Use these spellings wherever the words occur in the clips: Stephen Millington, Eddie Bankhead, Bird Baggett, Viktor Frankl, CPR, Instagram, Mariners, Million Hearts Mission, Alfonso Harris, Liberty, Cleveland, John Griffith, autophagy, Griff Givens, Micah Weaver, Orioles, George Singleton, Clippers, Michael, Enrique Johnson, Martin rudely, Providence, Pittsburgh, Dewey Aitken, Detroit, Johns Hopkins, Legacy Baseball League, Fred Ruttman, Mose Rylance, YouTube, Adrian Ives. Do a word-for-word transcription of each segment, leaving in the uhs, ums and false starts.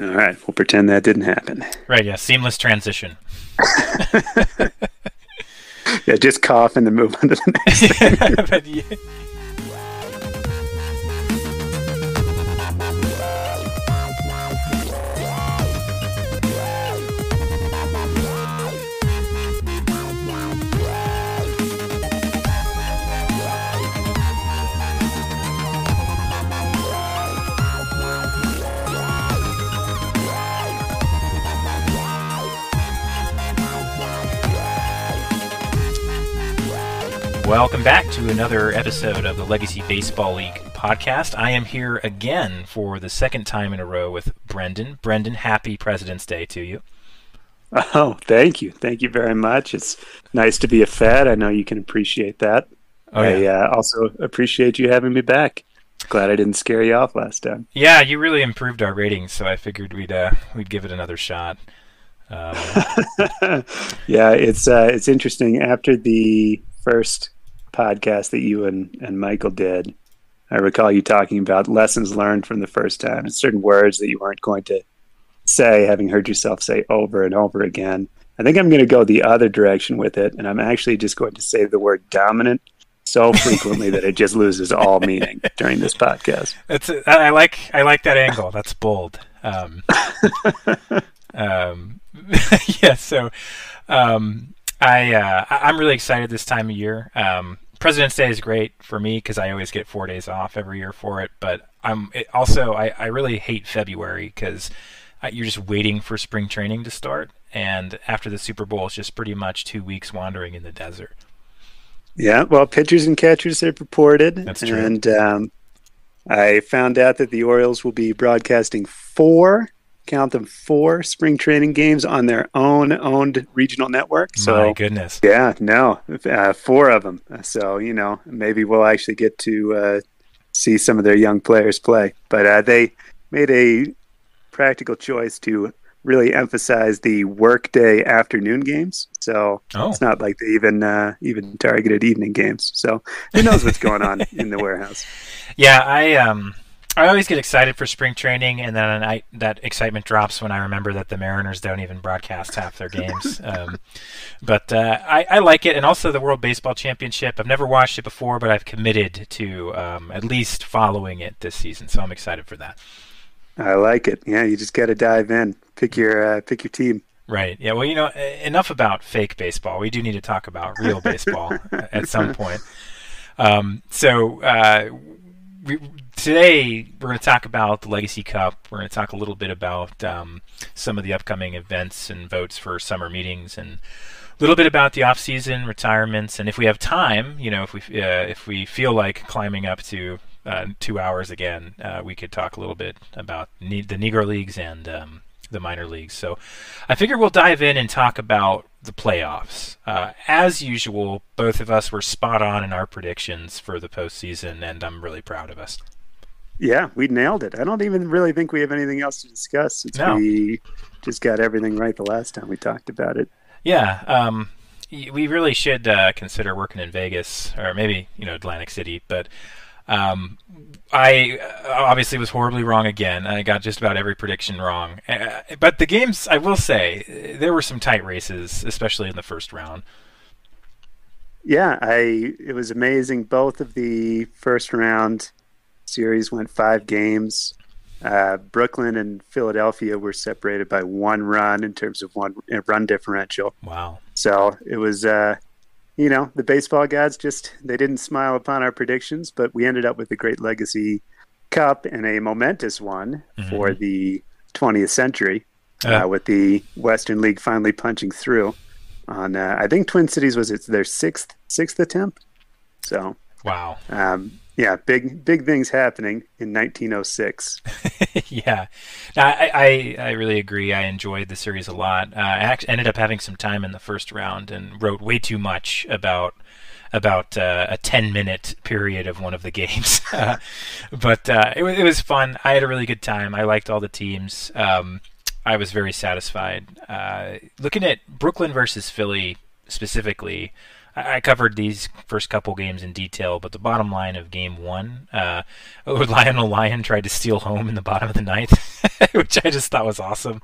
All right, we'll pretend that didn't happen. Right, yeah, seamless transition. Yeah, just cough and then move on to the next thing. Yeah, but yeah. Welcome back to another episode of the Legacy Baseball League podcast. I am here again for the second time in a row with Brendan. Brendan, happy President's Day to you. Oh, thank you. Thank you very much. It's nice to be a fad. I know you can appreciate that. Oh, yeah. I uh, also appreciate you having me back. Glad I didn't scare you off last time. Yeah, you really improved our ratings, so I figured we'd uh, we'd give it another shot. Um, yeah, it's uh, it's interesting. After the first podcast that you and, and Michael did, I recall you talking about lessons learned from the first time and certain words that you weren't going to say, having heard yourself say over and over again. I think I'm going to go the other direction with it, and I'm actually just going to say the word dominant so frequently that it just loses all meaning during this podcast. That's I like I like that angle. That's bold. Um, um, yeah, so um, I uh, I'm really excited this time of year. Um, President's Day is great for me because I always get four days off every year for it. But I'm it also I, I really hate February because you're just waiting for spring training to start, and after the Super Bowl, it's just pretty much two weeks wandering in the desert. Yeah, well, pitchers and catchers are purported. That's true. And um, I found out that the Orioles will be broadcasting four, count them, four spring training games on their own owned regional network. So, my goodness. Yeah, no, uh, four of them. So, you know, maybe we'll actually get to uh, see some of their young players play. But uh, they made a practical choice to really emphasize the workday afternoon games. So oh. It's not like they even uh, even targeted evening games. So who knows what's going on in the warehouse? Yeah, I um. I always get excited for spring training, and then I, that excitement drops when I remember that the Mariners don't even broadcast half their games. Um, but uh, I, I like it, and also the World Baseball Championship. I've never watched it before, but I've committed to um, at least following it this season, so I'm excited for that. I like it. Yeah, you just got to dive in. Pick your uh, pick your team. Right. Yeah, well, you know, enough about fake baseball. We do need to talk about real baseball at some point. Um, so... Uh, We, today, we're going to talk about the Legacy Cup. We're going to talk a little bit about um, some of the upcoming events and votes for summer meetings, and a little bit about the off-season retirements. And if we have time, you know, if we uh, if we feel like climbing up to uh, two hours again, uh, we could talk a little bit about ne- the Negro Leagues and um, the minor leagues. So I figure we'll dive in and talk about the playoffs. Uh, as usual, both of us were spot on in our predictions for the postseason, and I'm really proud of us. Yeah, we nailed it. I don't even really think we have anything else to discuss since no. we just got everything right the last time we talked about it. Yeah, um, we really should uh, consider working in Vegas, or maybe, you know, Atlantic City, but Um, I obviously was horribly wrong again. I got just about every prediction wrong. But the games, I will say, there were some tight races, especially in the first round. Yeah, I it was amazing. Both of the first round series went five games. Uh, Brooklyn and Philadelphia were separated by one run in terms of one run differential. Wow. So it was... Uh, You know, the baseball gods just, they didn't smile upon our predictions, but we ended up with a great Legacy Cup and a momentous one mm-hmm. for the twentieth century uh, uh, with the Western League finally punching through on, uh, I think Twin Cities was it's their sixth, sixth attempt. So, wow. Um, yeah, big, big things happening in nineteen oh six. Yeah. I, I, I really agree. I enjoyed the series a lot. Uh, I actually ended up having some time in the first round and wrote way too much about about uh, a ten-minute period of one of the games. uh, but uh, it, it was fun. I had a really good time. I liked all the teams. Um, I was very satisfied. Uh, looking at Brooklyn versus Philly specifically, I covered these first couple games in detail, but the bottom line of game one, uh, Lionel Lion tried to steal home in the bottom of the ninth, which I just thought was awesome,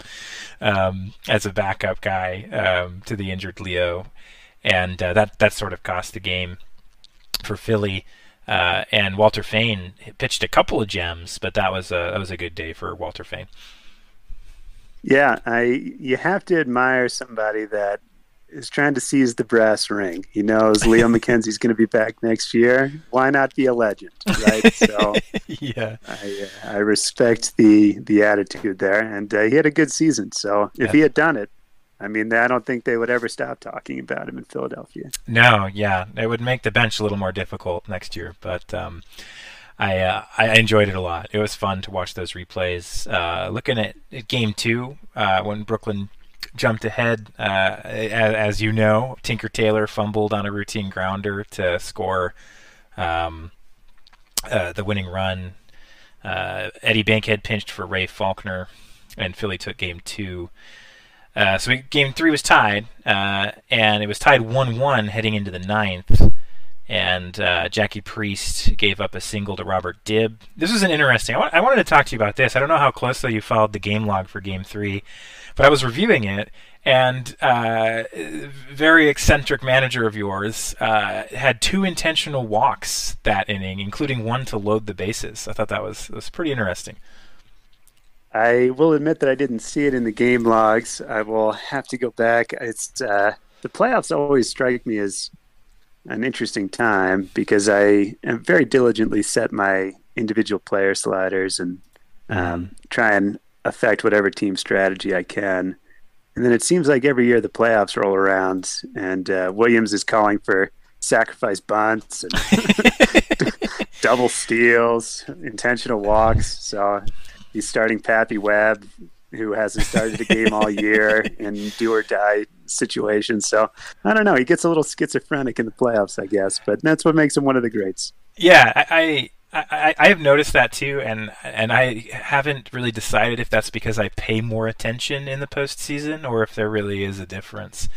um, as a backup guy um, to the injured Leo. And uh, that, that sort of cost the game for Philly. Uh, and Walter Fane pitched a couple of gems, but that was a, that was a good day for Walter Fane. Yeah, I you have to admire somebody that is trying to seize the brass ring. He knows Leo McKenzie's going to be back next year. Why not be a legend, right? So yeah, I, uh, I respect the the attitude there, and uh, he had a good season. So if yeah. he had done it, I mean, I don't think they would ever stop talking about him in Philadelphia. No, yeah, it would make the bench a little more difficult next year, but um, I uh, I enjoyed it a lot. It was fun to watch those replays. Uh, looking at, at game two, uh, when Brooklyn jumped ahead. Uh, as, as you know, Tinker Taylor fumbled on a routine grounder to score um, uh, the winning run. Uh, Eddie Bankhead pinched for Ray Faulkner, and Philly took game two. Uh, so we, game three was tied, uh, and it was tied one one heading into the ninth. And uh, Jackie Priest gave up a single to Robert Dibb. This was an interesting... I, wa- I wanted to talk to you about this. I don't know how closely you followed the game log for Game three, but I was reviewing it, and uh, very eccentric manager of yours uh, had two intentional walks that inning, including one to load the bases. I thought that was, was pretty interesting. I will admit that I didn't see it in the game logs. I will have to go back. It's uh, the playoffs always strike me as... an interesting time because I am very diligently set my individual player sliders and um, mm-hmm. try and affect whatever team strategy I can. And then it seems like every year the playoffs roll around and uh, Williams is calling for sacrifice bunts and double steals, intentional walks. So he's starting Pappy Webb, who hasn't started a game all year in do-or-die situations. So, I don't know. He gets a little schizophrenic in the playoffs, I guess, but that's what makes him one of the greats. Yeah, I I, I have noticed that too, and and I haven't really decided if that's because I pay more attention in the postseason or if there really is a difference.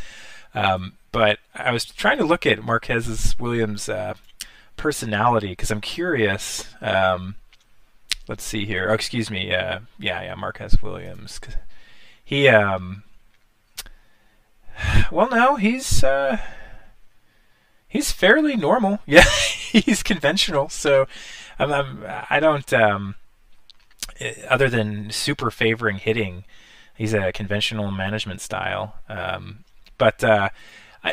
Um, but I was trying to look at Marquez Williams' uh, personality because I'm curious... Um, Let's see here. Oh, excuse me. Uh, yeah, yeah, Marquez Williams. He, um, well, no, he's uh, he's fairly normal. Yeah, he's conventional. So, I'm, I'm, I don't. Um, other than super favoring hitting, he's a conventional management style. Um, but uh,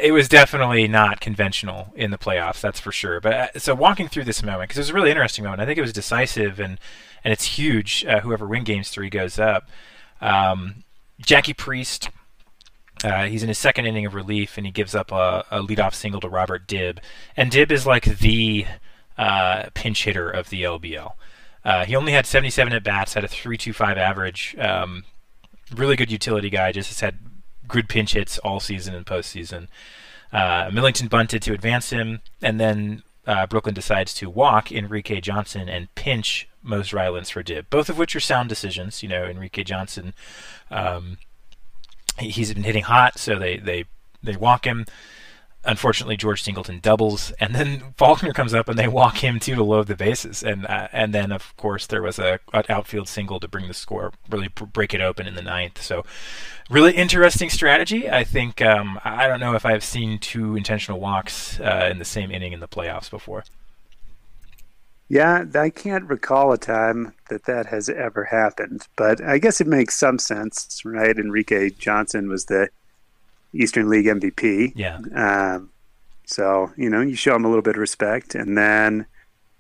it was definitely not conventional in the playoffs. That's for sure. But uh, so walking through this moment, because it was a really interesting moment. I think it was decisive and. And it's huge. Uh, whoever wins games three goes up. Um, Jackie Priest, uh, he's in his second inning of relief, and he gives up a, a leadoff single to Robert Dibb. And Dibb is like the uh, pinch hitter of the L B L. Uh, he only had seventy-seven at-bats, had a three twenty-five average. Um, really good utility guy, just has had good pinch hits all season and postseason. Uh, Millington bunted to advance him, and then uh, Brooklyn decides to walk Enrique Johnson and pinch Mose Rylance for Dibb, both of which are sound decisions. You know, Enrique Johnson, um, he, he's been hitting hot, so they, they, they walk him. Unfortunately, George Singleton doubles, and then Faulkner comes up and they walk him too to load the bases. And uh, and then, of course, there was a an outfield single to bring the score, really break it open in the ninth. So, really interesting strategy. I think um, I don't know if I've seen two intentional walks uh, in the same inning in the playoffs before. Yeah, I can't recall a time that that has ever happened, but I guess it makes some sense, right? Enrique Johnson was the Eastern League M V P. Yeah. Um, so, you know, you show him a little bit of respect, and then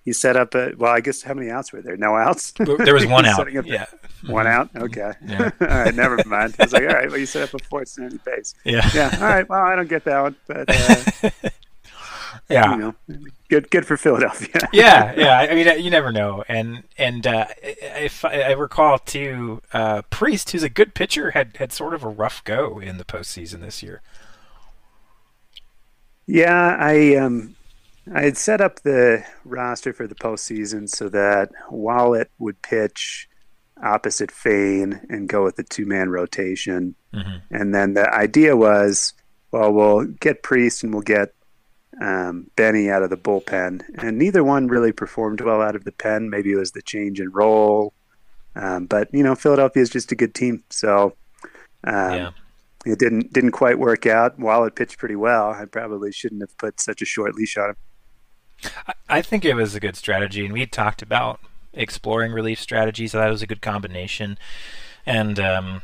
you set up a, well, I guess how many outs were there? No outs? There was one out. Yeah. One out? Okay. Yeah. All right, never mind. I was like, all right, well, you set up a fourth standing base. Yeah. Yeah, all right, well, I don't get that one, but... Uh, Yeah, you know, good, good for Philadelphia. yeah, yeah. I mean, you never know. And and uh, if I, I recall too, uh, Priest, who's a good pitcher, had, had sort of a rough go in the postseason this year. Yeah, I um, I had set up the roster for the postseason so that Wallet would pitch opposite Fane and go with the two man rotation, mm-hmm. and then the idea was, well, we'll get Priest and we'll get um, Benny out of the bullpen. And neither one really performed well out of the pen. Maybe it was the change in role. Um, but, you know, Philadelphia is just a good team. So um, yeah. it didn't didn't quite work out. Wallet pitched pretty well. I probably shouldn't have put such a short leash on him. I think it was a good strategy, and we talked about exploring relief strategies, so that was a good combination. And, um,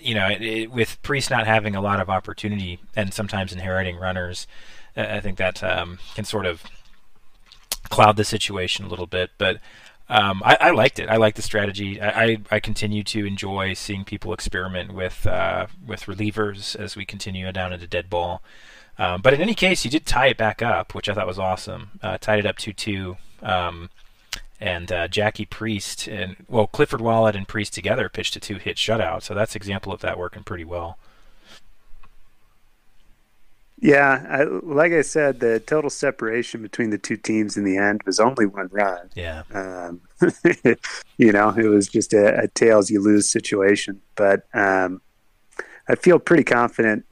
you know, it, it, with Priest not having a lot of opportunity and sometimes inheriting runners, uh, I think that um, can sort of cloud the situation a little bit. But um, I, I liked it. I liked the strategy. I, I, I continue to enjoy seeing people experiment with, uh, with relievers as we continue down into dead ball. Um, but in any case, you did tie it back up, which I thought was awesome. Uh, tied it up two two. Um, and uh, Jackie Priest and, well, Clifford Wallet and Priest together pitched a two-hit shutout. So that's an example of that working pretty well. Yeah, I, like I said, the total separation between the two teams in the end was only one run. Yeah. Um, you know, it was just a, a tails-you-lose situation. But um, I feel pretty confident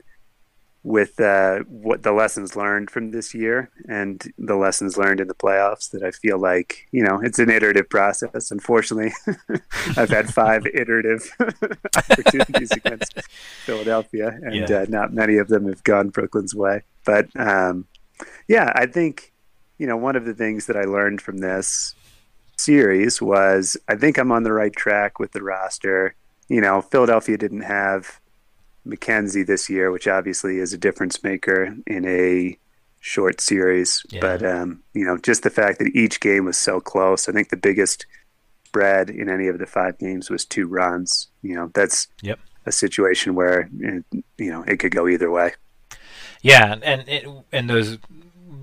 with uh, what the lessons learned from this year and the lessons learned in the playoffs, that I feel like, you know, it's an iterative process. Unfortunately, I've had five iterative opportunities against Philadelphia, and yeah. uh, not many of them have gone Brooklyn's way. But um, yeah, I think, you know, one of the things that I learned from this series was I think I'm on the right track with the roster. You know, Philadelphia didn't have McKenzie this year, which obviously is a difference maker in a short series. Yeah. But, um, you know, just the fact that each game was so close. I think the biggest spread in any of the five games was two runs. You know, that's yep. a situation where, it, you know, it could go either way. Yeah, and it, and those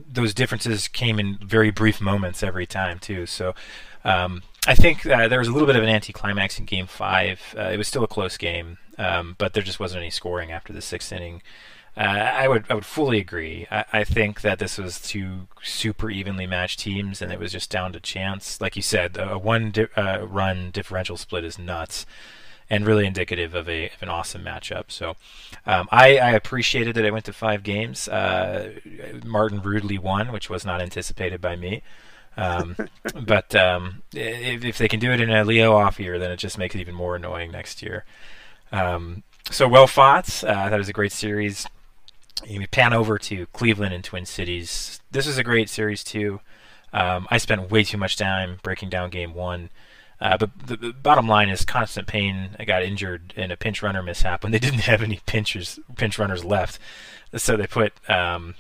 those differences came in very brief moments every time, too. So um, I think uh, there was a little bit of an anticlimax in Game five. Uh, it was still a close game. Um, but there just wasn't any scoring after the sixth inning. Uh, I would I would fully agree. I, I think that this was two super evenly matched teams, and it was just down to chance. Like you said, a one di- uh, run differential split is nuts, and really indicative of a of an awesome matchup. So um, I, I appreciated that it went to five games. Uh, Martin rudely won, which was not anticipated by me. Um, but um, if, if they can do it in a Leo off year, then it just makes it even more annoying next year. Um, so well fought. Uh, that was a great series. You pan over to Cleveland and Twin Cities. This was a great series too. Um, I spent way too much time breaking down game one. Uh, but the, the bottom line is Constant Pain got injured in a pinch runner mishap when they didn't have any pinchers, pinch runners left. So they put um,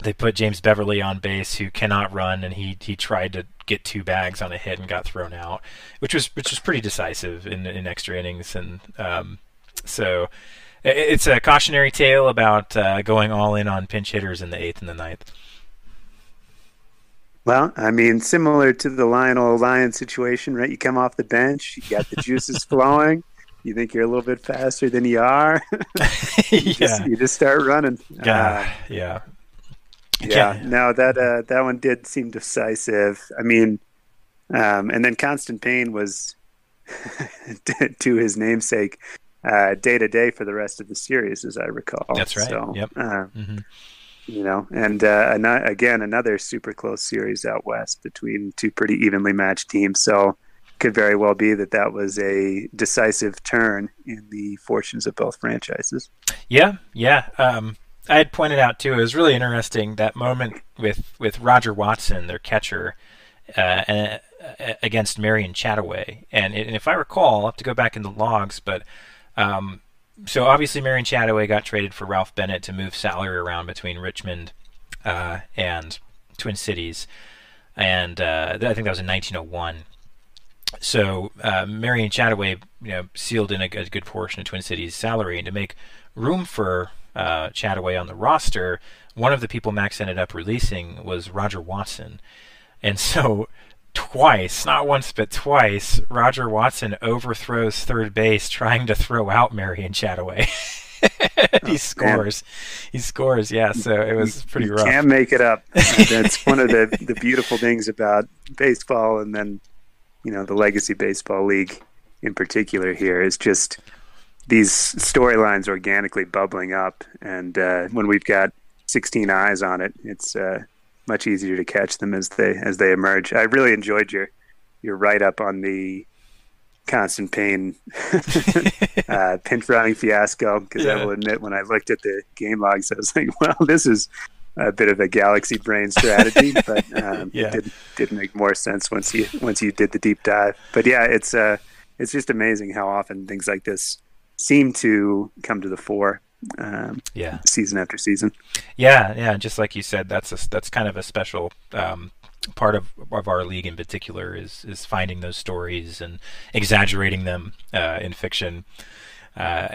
they put James Beverly on base, who cannot run, and he he tried to get two bags on a hit and got thrown out, which was which was pretty decisive in, in extra innings. And um, so it, it's a cautionary tale about uh, going all in on pinch hitters in the eighth and the ninth. Well, I mean, similar to the Lionel Lion situation, right? You come off the bench, you got the juices flowing, you think you're a little bit faster than you are. you, yeah. just, you just start running. God, uh, yeah. Yeah, no, that uh, that one did seem decisive. I mean, um, and then Constant Pain was, to his namesake, uh, day-to-day for the rest of the series, as I recall. That's right, so, yep. Uh, mm-hmm. You know, and uh, an- again, another super close series out west between two pretty evenly matched teams. So could very well be that that was a decisive turn in the fortunes of both franchises. Yeah, yeah, um I had pointed out, too, it was really interesting, that moment with, with Roger Watson, their catcher, uh, and, uh, against Marion Chattaway. And, it, and if I recall, I'll have to go back in the logs, but um, so obviously Marion Chattaway got traded for Ralph Bennett to move salary around between Richmond uh, and Twin Cities. And uh, I think that was in nineteen oh one. So uh, Marion Chattaway, you know, sealed in a, a good portion of Twin Cities' salary. And to make room for Uh, Chattaway on the roster, one of the people Max ended up releasing was Roger Watson. And so twice, not once but twice, Roger Watson overthrows third base trying to throw out Marion Chattaway. he oh, scores. Man. He scores, yeah. So it was pretty you rough. You can't make it up. That's one of the, the beautiful things about baseball, and then, you know, the Legacy Baseball League in particular here is just these storylines organically bubbling up. And uh, when we've got sixteen eyes on it, it's uh, much easier to catch them as they as they emerge. I really enjoyed your your write up on the Constant Pain uh, pin frying fiasco, because yeah. I will admit, when I looked at the game logs, I was like, "Well, this is a bit of a galaxy brain strategy," but um, yeah. it did, did make more sense once you once you did the deep dive. But yeah, it's uh, it's just amazing how often things like this seem to come to the fore. Um, yeah, season after season. Yeah, yeah. Just like you said, that's a, that's kind of a special um, part of, of our league in particular is is finding those stories and exaggerating them uh, in fiction. Uh,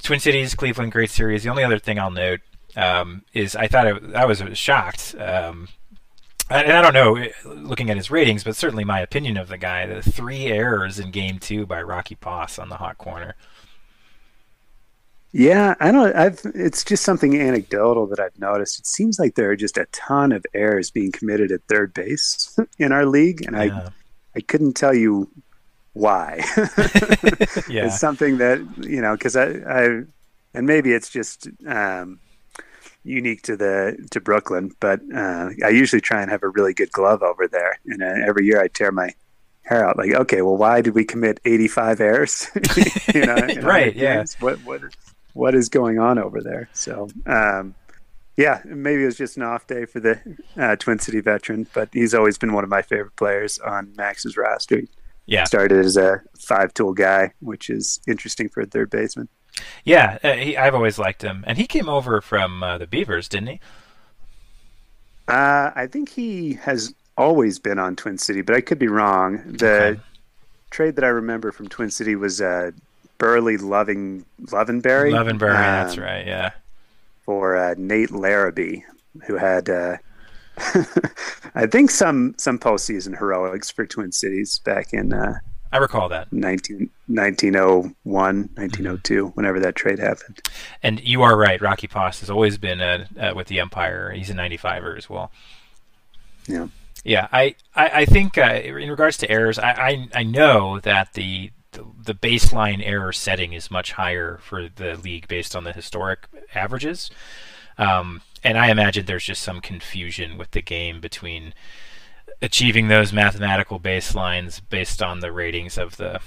Twin Cities, Cleveland, great series. The only other thing I'll note um, is I thought it, I was shocked. Um, and I don't know, looking at his ratings, but certainly my opinion of the guy: the three errors in Game Two by Rocky Paus on the hot corner. Yeah, I don't. I've. It's just something anecdotal that I've noticed. It seems like there are just a ton of errors being committed at third base in our league, and yeah. I, I couldn't tell you why. yeah. It's something that, you know, because I, I, and maybe it's just um, unique to the to Brooklyn, but uh, I usually try and have a really good glove over there, and uh, every year I tear my hair out. Like, okay, well, why did we commit eighty-five errors? you know, in right? Yeah. Games? What? What? What is going on over there? So, um, yeah, maybe it was just an off day for the uh, Twin City veteran, but he's always been one of my favorite players on Max's roster. Yeah, started as a five-tool guy, which is interesting for a third baseman. Yeah, uh, he, I've always liked him, and he came over from uh, the Beavers, didn't he? Uh, I think he has always been on Twin City, but I could be wrong. The okay. trade that I remember from Twin City was Uh, Burley loving Lovenberry. Lovenberry, um, that's right, yeah. For uh, Nate Larrabee, who had, uh, I think, some some postseason heroics for Twin Cities back in. Uh, I recall that nineteen oh one, nineteen oh two, mm-hmm. whenever that trade happened. And you are right. Rocky Paus has always been uh, uh, with the Empire. He's a ninety-fiver as well. Yeah, yeah. I I, I think uh, in regards to errors, I I, I know that the. the baseline error setting is much higher for the league based on the historic averages. Um, and I imagine there's just some confusion with the game between achieving those mathematical baselines based on the ratings of the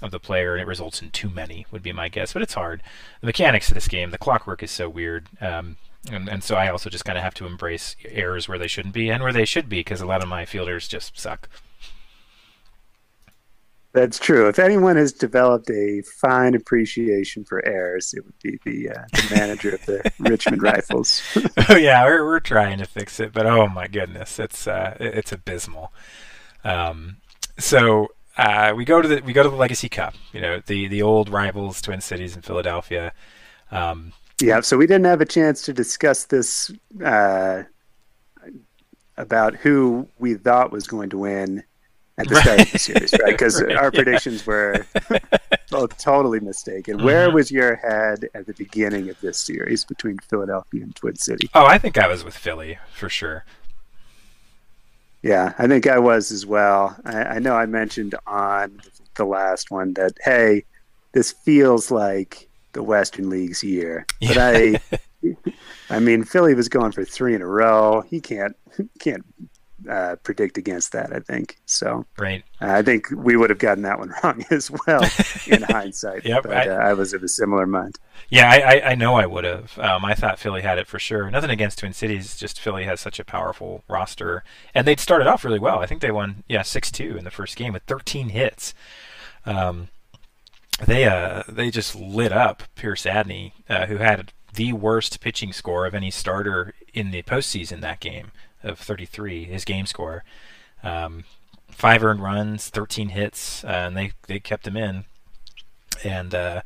of the player, and it results in too many, would be my guess. But it's hard. The mechanics of this game, the clockwork is so weird. Um, and, and so I also just kind of have to embrace errors where they shouldn't be and where they should be, because a lot of my fielders just suck. That's true. If anyone has developed a fine appreciation for errors, it would be the, uh, the manager of the Richmond Rifles. Oh yeah, we're we're trying to fix it, but oh my goodness, it's uh, it's abysmal. Um, so uh, we go to the we go to the Legacy Cup. You know, the the old rivals, Twin Cities in Philadelphia. Um, yeah. So we didn't have a chance to discuss this uh, about who we thought was going to win at the start right. of the series, right? Because right, our yeah. predictions were both totally mistaken. Mm-hmm. Where was your head at the beginning of this series between Philadelphia and Twin City? Oh, I think I was with Philly for sure. Yeah, I think I was as well. I, I know I mentioned on the last one that, hey, this feels like the Western League's year. But yeah. I, I mean, Philly was going for three in a row. He can't, can't. Uh, predict against that, I think. So right. uh, I think we would have gotten that one wrong as well in hindsight. Yep, but I, uh, I was of a similar mind. Yeah, I, I, I know I would have. Um, I thought Philly had it for sure. Nothing against Twin Cities, just Philly has such a powerful roster. And they'd started off really well. I think they won, yeah, six two in the first game with thirteen hits. Um, they uh, they just lit up Pierce Adney, uh, who had the worst pitching score of any starter in the postseason that game. Of thirty-three, his game score, um, five earned runs, thirteen hits, uh, and they, they kept him in. And uh,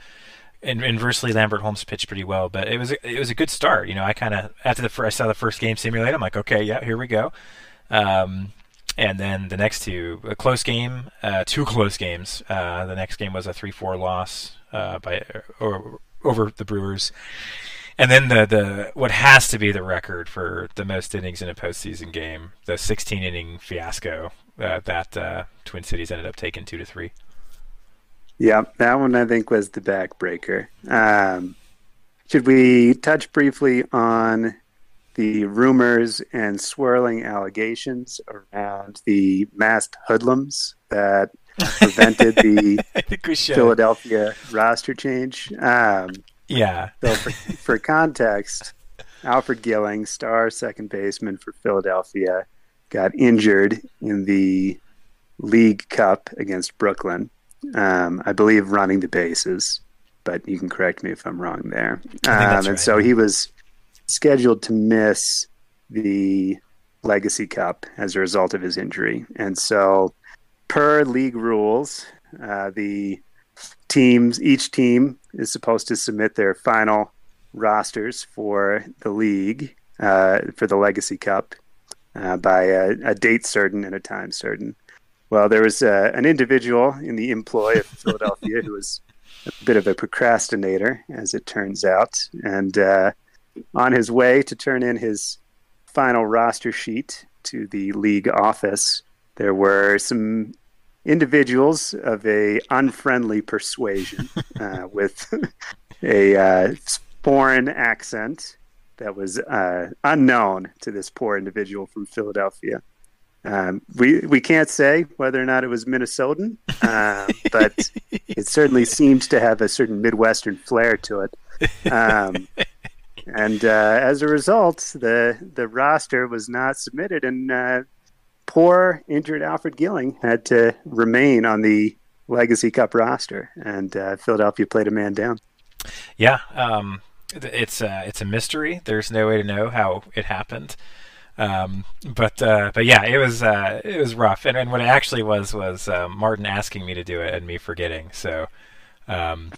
and inversely, Lambert Holmes pitched pretty well, but it was a, it was a good start. You know, I kind of after the first, I saw the first game simulate. I'm like, okay, yeah, here we go. Um, and then the next two, a close game, uh, two close games. Uh, the next game was a three four loss uh, by or, over the Brewers. And then the, the what has to be the record for the most innings in a postseason game, the sixteen-inning fiasco uh, that uh, Twin Cities ended up taking two to three. Yeah, that one I think was the backbreaker. Um, should we touch briefly on the rumors and swirling allegations around the masked hoodlums that prevented the Philadelphia roster change. Um, yeah. So for, for context, Alfred Gilling, star second baseman for Philadelphia, got injured in the League Cup against Brooklyn. Um, I believe running the bases, but you can correct me if I'm wrong there. Um, and right. So he was scheduled to miss the Legacy Cup as a result of his injury. And so per league rules, uh, the teams, each team is supposed to submit their final rosters for the league, uh, for the Legacy Cup, uh, by a, a date certain and a time certain. Well, there was uh, an individual in the employ of Philadelphia who was a bit of a procrastinator, as it turns out. And uh, on his way to turn in his final roster sheet to the league office, there were some individuals of a unfriendly persuasion uh, with a uh, foreign accent that was uh, unknown to this poor individual from Philadelphia. Um, we we can't say whether or not it was Minnesotan, uh, but it certainly seems to have a certain Midwestern flair to it. Um, and uh, as a result, the the roster was not submitted, and uh, poor injured Alfred Gilling had to remain on the Legacy Cup roster, and uh, Philadelphia played a man down. Yeah, um, it's uh, it's a mystery. There's no way to know how it happened. Um, but, uh, but yeah, it was, uh, it was rough. And, and what it actually was, was, um, uh, Martin asking me to do it and me forgetting. So, um,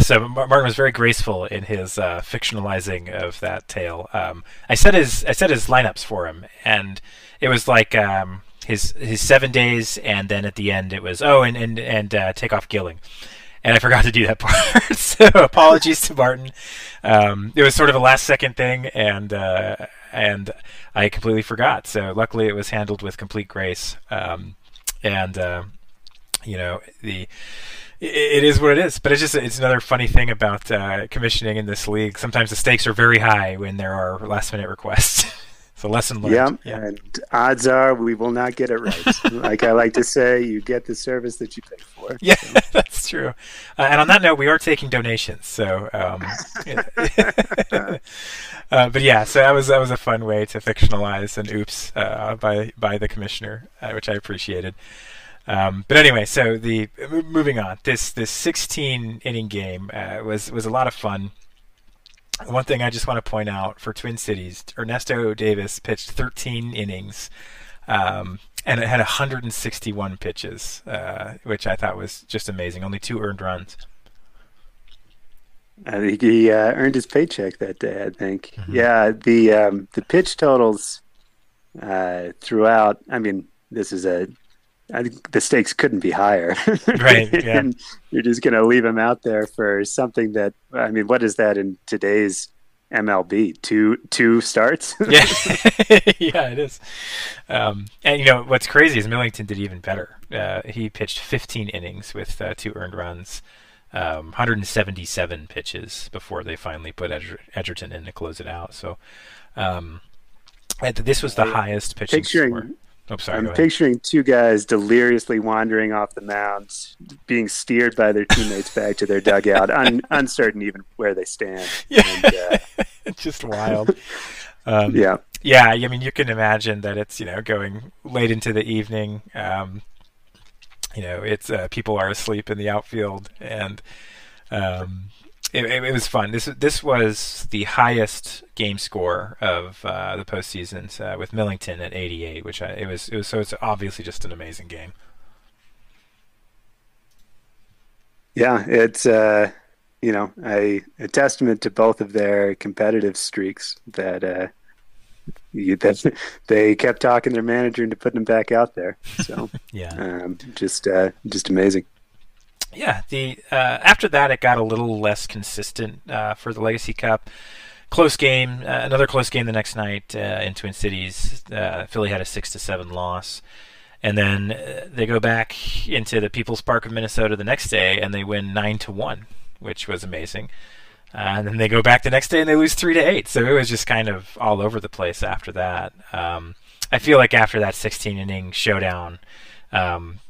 so Martin was very graceful in his, uh, fictionalizing of that tale. Um, I set his, I set his lineups for him, and it was like, um, his, his seven days. And then at the end it was, oh, and, and, and, uh, take off Gilling. And I forgot to do that part. So apologies to Martin. Um, it was sort of a last second thing. And, uh, and I completely forgot. So luckily it was handled with complete grace. Um, and, uh, you know, the, it, it is what it is, but it's just, it's another funny thing about, uh, commissioning in this league. Sometimes the stakes are very high when there are last minute requests. So lesson learned. Yeah, yeah. And odds are we will not get it right. Like I like to say, you get the service that you pay for. Yeah, so. That's true. Uh, and on that note, we are taking donations. So, um, uh, but yeah, so that was that was a fun way to fictionalize an oops uh, by by the commissioner, uh, which I appreciated. Um, but anyway, so the moving on, this this sixteen inning game uh, was was a lot of fun. One thing I just want to point out for Twin Cities, Ernesto Davis pitched thirteen innings, um, and it had one hundred sixty-one pitches, uh, which I thought was just amazing. Only two earned runs. I think he uh, earned his paycheck that day, I think. Mm-hmm. Yeah, the um, the pitch totals uh, throughout, I mean, this is a, I think the stakes couldn't be higher. Right. Yeah. And you're just going to leave him out there for something that, I mean, what is that in today's M L B? Two, two starts? Yeah. Yeah, it is. Um, and you know, what's crazy is Millington did even better. Uh, he pitched fifteen innings with uh, two earned runs, um, one hundred seventy-seven pitches before they finally put Edger- Edgerton in to close it out. So, um, this was the I, highest pitching picturing- score. Oh, sorry, I'm picturing two guys deliriously wandering off the mound, being steered by their teammates back to their dugout, un- uncertain even where they stand. Yeah. And, uh... Just wild. Um, yeah. Yeah, I mean, you can imagine that it's, you know, going late into the evening. Um, you know, it's uh, people are asleep in the outfield, and um, it, it, it was fun. This this was the highest game score of uh, the postseasons uh, with Millington at eighty-eight, which I, it was. It was so it's obviously just an amazing game. Yeah, it's uh, you know a, a testament to both of their competitive streaks that uh, you, that they kept talking their manager into putting them back out there. So yeah, um, just uh, just amazing. Yeah, the uh, after that it got a little less consistent uh, for the Legacy Cup. Close game, uh, another close game the next night uh, in Twin Cities. Uh, Philly had a six to seven loss, and then uh, they go back into the People's Park of Minnesota the next day and they win nine to one, which was amazing. Uh, and then they go back the next day and they lose three to eight. So it was just kind of all over the place after that. Um, I feel like after that sixteen inning showdown, um,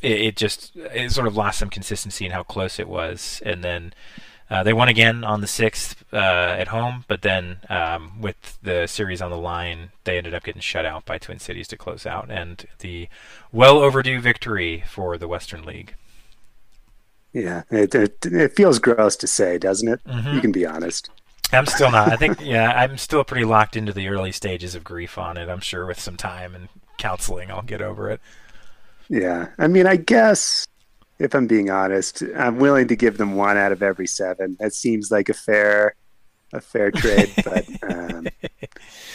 it, it just it sort of lost some consistency in how close it was. And then uh, they won again on the sixth uh, at home, but then um, with the series on the line, they ended up getting shut out by Twin Cities to close out, and the well overdue victory for the Western League. Yeah, it, it it feels gross to say, doesn't it? Mm-hmm. You can be honest. I'm still not. I think, yeah, I'm still pretty locked into the early stages of grief on it. I'm sure with some time and counseling, I'll get over it. Yeah, I mean, I guess if I'm being honest, I'm willing to give them one out of every seven. That seems like a fair, a fair trade. But um,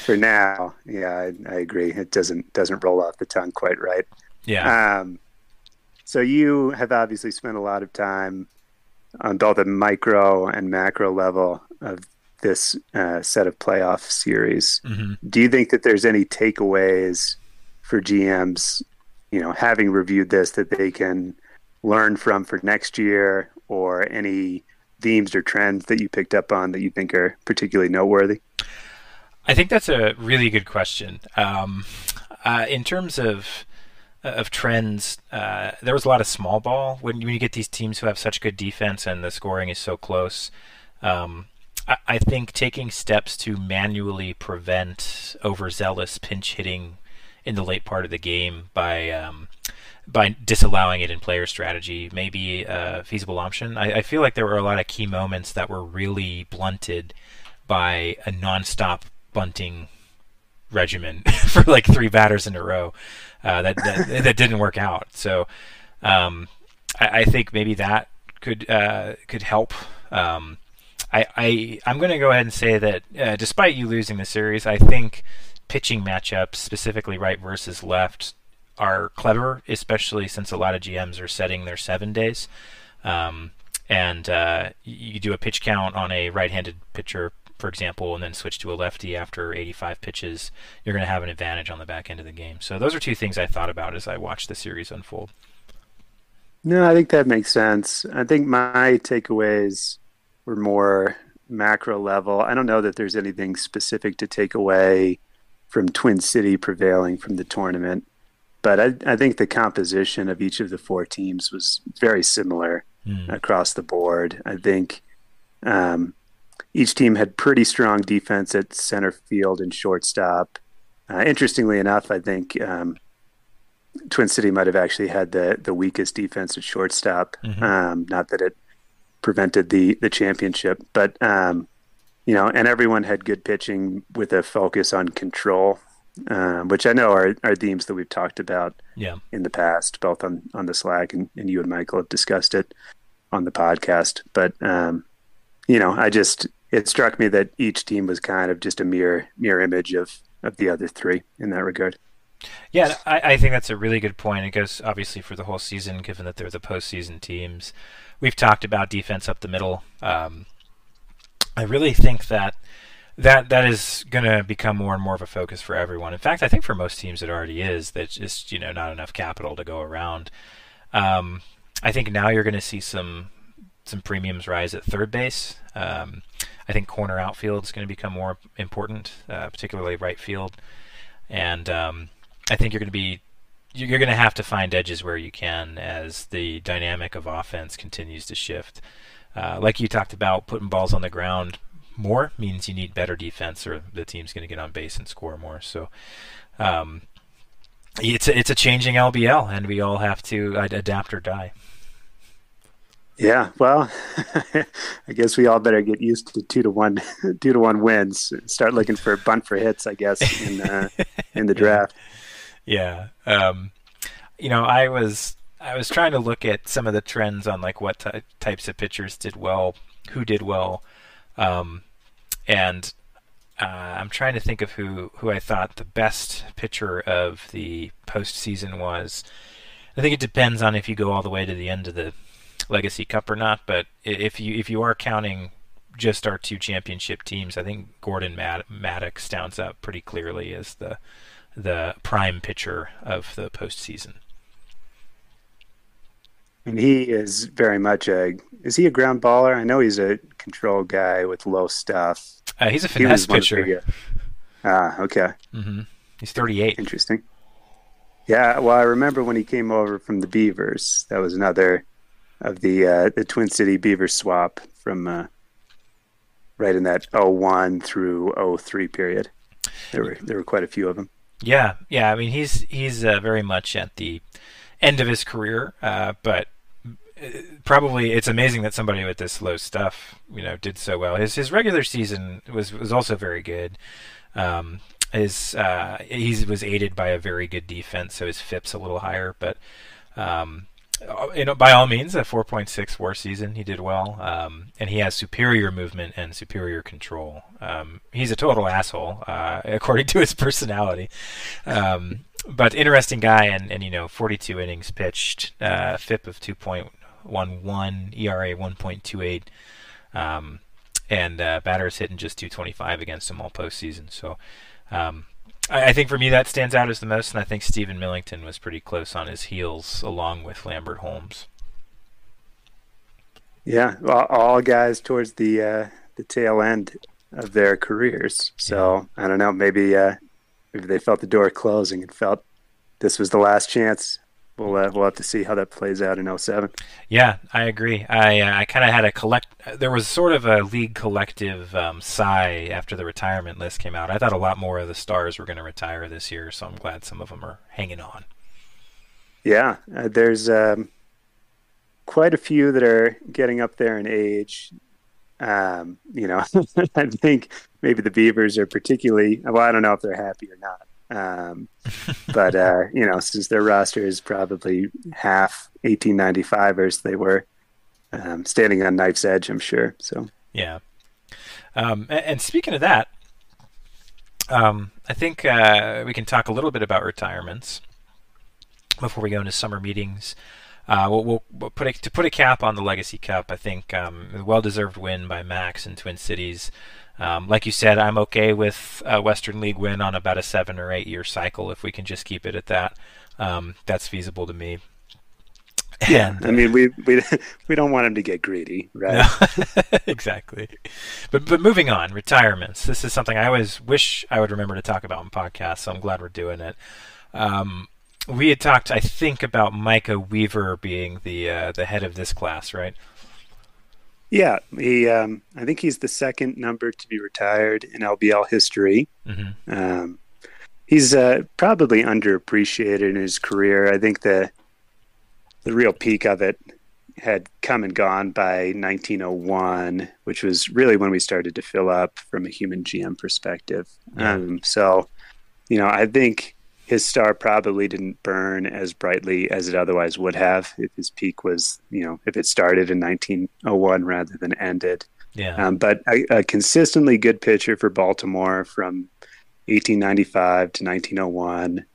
for now, yeah, I, I agree. It doesn't doesn't roll off the tongue quite right. Yeah. Um, So you have obviously spent a lot of time on both the micro and macro level of this uh, set of playoff series. Mm-hmm. Do you think that there's any takeaways for G Ms, you know, having reviewed this, that they can learn from for next year, or any themes or trends that you picked up on that you think are particularly noteworthy? I think that's a really good question. Um, uh, in terms of of trends, uh, there was a lot of small ball when, when you get these teams who have such good defense and the scoring is so close. Um, I, I think taking steps to manually prevent overzealous pinch hitting in the late part of the game by um, by disallowing it in player strategy may be a feasible option. I, I feel like there were a lot of key moments that were really blunted by a nonstop bunting regimen for like three batters in a row. Uh, that, that that didn't work out. So um, I, I think maybe that could uh, could help. Um, I, I, I'm going to go ahead and say that uh, despite you losing the series, I think pitching matchups, specifically right versus left, are clever, especially since a lot of G Ms are setting their seven days. Um, and uh, you do a pitch count on a right-handed pitcher, for example, and then switch to a lefty after eighty-five pitches, you're going to have an advantage on the back end of the game. So those are two things I thought about as I watched the series unfold. No, I think that makes sense. I think my takeaways were more macro level. I don't know that there's anything specific to take away from Twin City prevailing from the tournament, but I, I think the composition of each of the four teams was very similar mm. across the board. I think, um, each team had pretty strong defense at center field and shortstop. Uh, interestingly enough, I think um, Twin City might have actually had the, the weakest defense at shortstop. Mm-hmm. Um, not that it prevented the the championship, but um, you know, and everyone had good pitching with a focus on control, um, which I know are, are themes that we've talked about yeah. in the past, both on, on the Slack, and, and you and Michael have discussed it on the podcast. But um, you know, I just. It struck me that each team was kind of just a mirror mirror image of, of the other three in that regard. Yeah, I, I think that's a really good point. It goes obviously for the whole season, given that they're the postseason teams. We've talked about defense up the middle. Um, I really think that that, that is going to become more and more of a focus for everyone. In fact, I think for most teams it already is. That's just, you know, not enough capital to go around. Um, I think now you're going to see some some premiums rise at third base. Um, I think corner outfield is going to become more important, uh, particularly right field. And um, I think you're going to be you're going to have to find edges where you can as the dynamic of offense continues to shift. Uh, like you talked about, putting balls on the ground more means you need better defense, or the team's going to get on base and score more. So um, it's a, it's a changing L B L, and we all have to adapt or die. Yeah, well, I guess we all better get used to two to one, two to one wins. Start looking for a bunt for hits, I guess, in uh, in the draft. Yeah, um, you know, I was I was trying to look at some of the trends on like what ty- types of pitchers did well, who did well, um, and uh, I'm trying to think of who who I thought the best pitcher of the postseason was. I think it depends on if you go all the way to the end of the Legacy Cup or not, but if you if you are counting just our two championship teams, I think Gordon Mad- Maddox stands out pretty clearly as the the prime pitcher of the postseason. And he is very much a is he a ground baller? I know he's a control guy with low stuff. Uh, he's a finesse he pitcher. Ah, okay. Mm-hmm. He's thirty-eight. Interesting. Yeah, well, I remember when he came over from the Beavers. That was another of the uh, the Twin City Beaver swap from uh, right in that oh one through oh three period. There were there were quite a few of them. Yeah, yeah. I mean, he's he's uh, very much at the end of his career, uh, but probably it's amazing that somebody with this low stuff, you know, did so well. His his regular season was was also very good. Um, his uh, he was aided by a very good defense, so his F I P's a little higher, but um, you know, by all means, a four point six WAR season, he did well, um, and he has superior movement and superior control. Um, he's a total asshole, uh, according to his personality, um, but interesting guy, and, and you know, forty-two innings pitched, uh, F I P of two point one one, E R A one point two eight, um, and uh, batters hitting just two twenty-five against him all postseason. So um, I, I think for me that stands out as the most, and I think Stephen Millington was pretty close on his heels along with Lambert Holmes. Yeah, well, all guys towards the uh, the tail end of their careers. So yeah. I don't know, maybe uh, maybe they felt the door closing and felt this was the last chance. We'll, uh, we'll have to see how that plays out in oh seven. Yeah, I agree. I uh, I kind of had a collect... There was sort of a league collective um, sigh after the retirement list came out. I thought a lot more of the stars were going to retire this year, so I'm glad some of them are hanging on. Yeah, uh, there's um, quite a few that are getting up there in age. Um, you know, I think maybe the Beavers are particularly... Well, I don't know if they're happy or not. Um, but, uh, you know, since their roster is probably half eighteen ninety-fivers, they were, um, standing on knife's edge, I'm sure. So, yeah. Um, and speaking of that, um, I think, uh, we can talk a little bit about retirements before we go into summer meetings. Uh, we'll, we'll, we'll put a, to put a cap on the Legacy Cup. I think, um, a well-deserved win by Max in Twin Cities. Um, like you said, I'm okay with a Western League win on about a seven or eight year cycle. If we can just keep it at that, um, that's feasible to me. Yeah, I mean, we we we don't want him to get greedy, right? No. Exactly. But but moving on, retirements. This is something I always wish I would remember to talk about in podcasts. So I'm glad we're doing it. Um, we had talked, I think, about Micah Weaver being the uh, the head of this class, right? Yeah, he. Um, I think he's the second number to be retired in L B L history. Mm-hmm. Um, he's uh, probably underappreciated in his career. I think the the real peak of it had come and gone by nineteen oh one, which was really when we started to fill up from a human G M perspective. Yeah. Um, so, you know, I think his star probably didn't burn as brightly as it otherwise would have if his peak was, you know, if it started in nineteen oh one rather than ended. Yeah. Um, but a, a consistently good pitcher for Baltimore from eighteen ninety-five to nineteen oh one,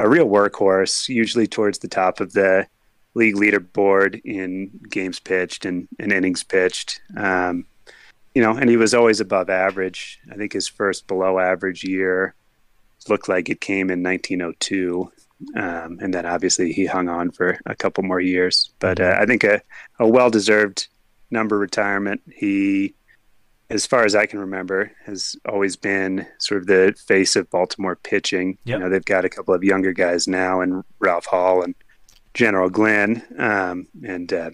a real workhorse, usually towards the top of the league leaderboard in games pitched and, and innings pitched. Um, you know, and he was always above average. I think his first below average year looked like it came in nineteen oh two, um, and then obviously he hung on for a couple more years. But uh, I think a, a well-deserved number retirement. He, as far as I can remember, has always been sort of the face of Baltimore pitching. Yep. You know, they've got a couple of younger guys now, and Ralph Hall and General Glenn um, and uh,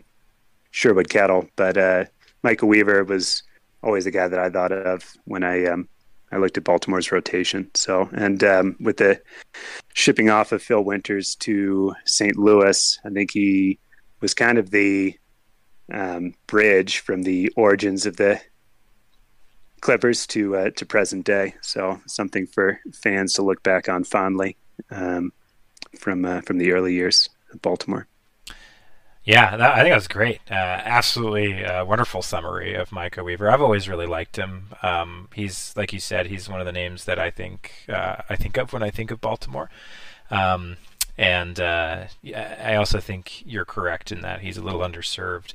Sherwood Kettle. But uh, Michael Weaver was always the guy that I thought of when I um, – I looked at Baltimore's rotation. So, and um, with the shipping off of Phil Winters to Saint Louis, I think he was kind of the um, bridge from the origins of the Clippers to uh, to present day. So, something for fans to look back on fondly um, from uh, from the early years of Baltimore. Yeah, that, I think that was great. Uh, absolutely uh, wonderful summary of Micah Weaver. I've always really liked him. Um, he's, like you said, he's one of the names that I think uh, I think of when I think of Baltimore. Um, and uh, I also think you're correct in that he's a little underserved,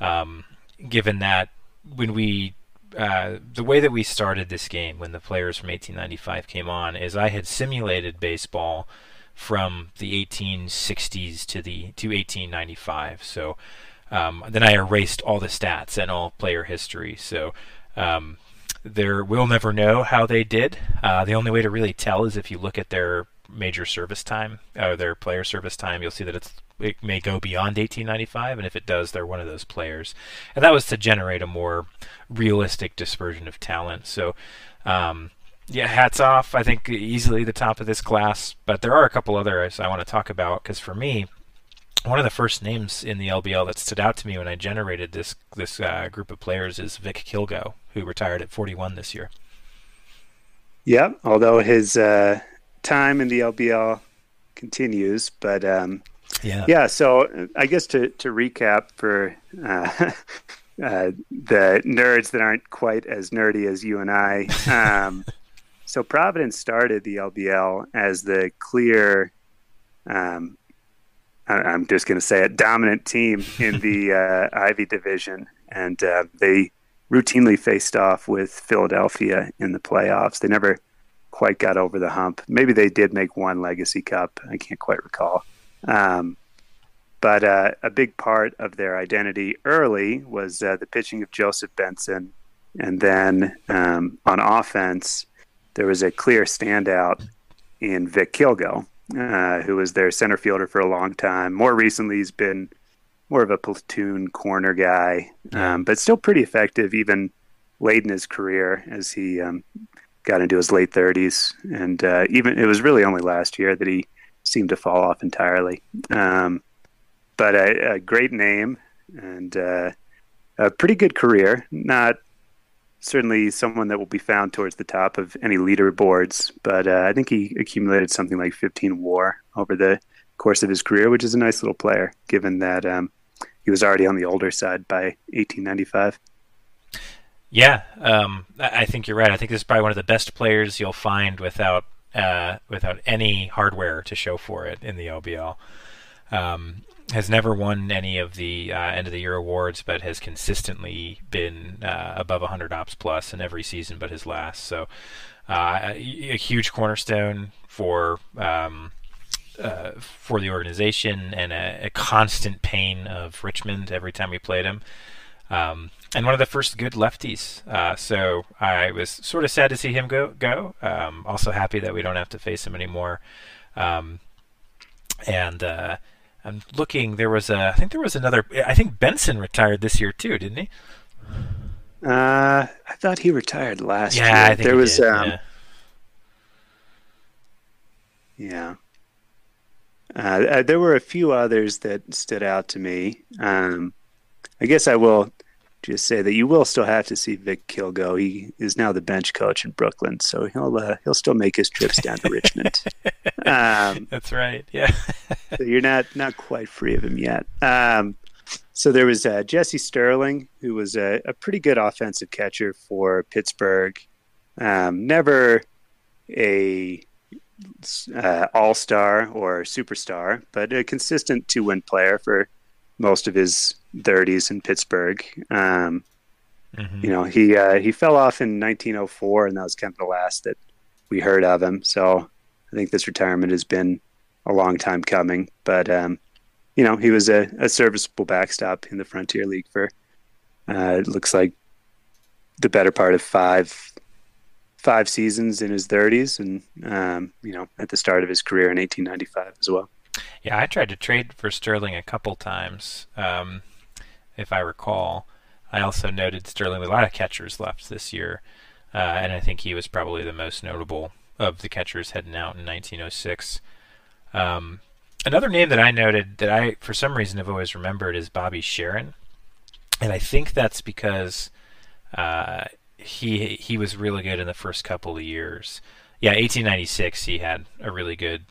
um, given that when we uh, the way that we started this game when the players from eighteen ninety-five came on is I had simulated baseball from the eighteen sixties to the to eighteen ninety-five. So um, then I erased all the stats and all player history. So um, there, we'll never know how they did. Uh, the only way to really tell is if you look at their major service time or their player service time, you'll see that it's it may go beyond eighteen ninety-five, and if it does, they're one of those players. And that was to generate a more realistic dispersion of talent. So, um, yeah, hats off. I think easily the top of this class, but there are a couple others I want to talk about, because for me, one of the first names in the L B L that stood out to me when I generated this, this uh, group of players is Vic Kilgo, who retired at forty-one this year. Yeah, although his uh, time in the L B L continues, but... Um... Yeah. Yeah. So I guess to, to recap for uh, uh, the nerds that aren't quite as nerdy as you and I. Um, so Providence started the L B L as the clear, um, I, I'm just going to say it, dominant team in the uh, Ivy Division. And uh, they routinely faced off with Philadelphia in the playoffs. They never quite got over the hump. Maybe they did make one Legacy Cup. I can't quite recall. Um, but uh, a big part of their identity early was uh, the pitching of Joseph Benson. And then um, on offense, there was a clear standout in Vic Kilgo, uh, who was their center fielder for a long time. More recently, he's been more of a platoon corner guy, um, but still pretty effective even late in his career as he um, got into his late thirties. And uh, even it was really only last year that he seemed to fall off entirely, um, but a, a great name and uh, a pretty good career. Not certainly someone that will be found towards the top of any leaderboards, but uh, I think he accumulated something like fifteen W A R over the course of his career, which is a nice little player, given that um, he was already on the older side by eighteen ninety-five. Yeah, um, I think you're right. I think this is probably one of the best players you'll find without. Uh, without any hardware to show for it in the L B L. Um, has never won any of the uh, end-of-the-year awards, but has consistently been uh, above one hundred ops plus in every season but his last. So uh, a, a huge cornerstone for um, uh, for the organization, and a, a constant pain of Richmond every time we played him. Um, and one of the first good lefties. Uh, so I was sort of sad to see him go. go. Um, also happy that we don't have to face him anymore. Um, and uh, I'm looking, there was a, I think there was another, I think Benson retired this year too, didn't he? Uh, I thought he retired last yeah, year. I think there was, did, um, yeah. yeah. Uh, there were a few others that stood out to me. Um, I guess I will just say that you will still have to see Vic Kilgo. He is now the bench coach in Brooklyn, so he'll uh, he'll still make his trips down to Richmond. Um, That's right. Yeah, so you're not not quite free of him yet. Um, so there was uh, Jesse Sterling, who was a, a pretty good offensive catcher for Pittsburgh. Um, never a uh, all-star or superstar, but a consistent two-win player for most of his thirties in Pittsburgh. Um, mm-hmm. You know, he uh, he fell off in nineteen oh four, and that was kind of the last that we heard of him. So I think this retirement has been a long time coming. But, um, you know, he was a, a serviceable backstop in the Frontier League for, uh, it looks like, the better part of five five seasons in his thirties, and, um, you know, at the start of his career in eighteen ninety-five as well. Yeah, I tried to trade for Sterling a couple times, um, if I recall. I also noted Sterling with a lot of catchers left this year, uh, and I think he was probably the most notable of the catchers heading out in nineteen oh six. Um, another name that I noted that I, for some reason, have always remembered is Bobby Sharon, and I think that's because uh, he he was really good in the first couple of years. Yeah, eighteen ninety-six, he had a really good...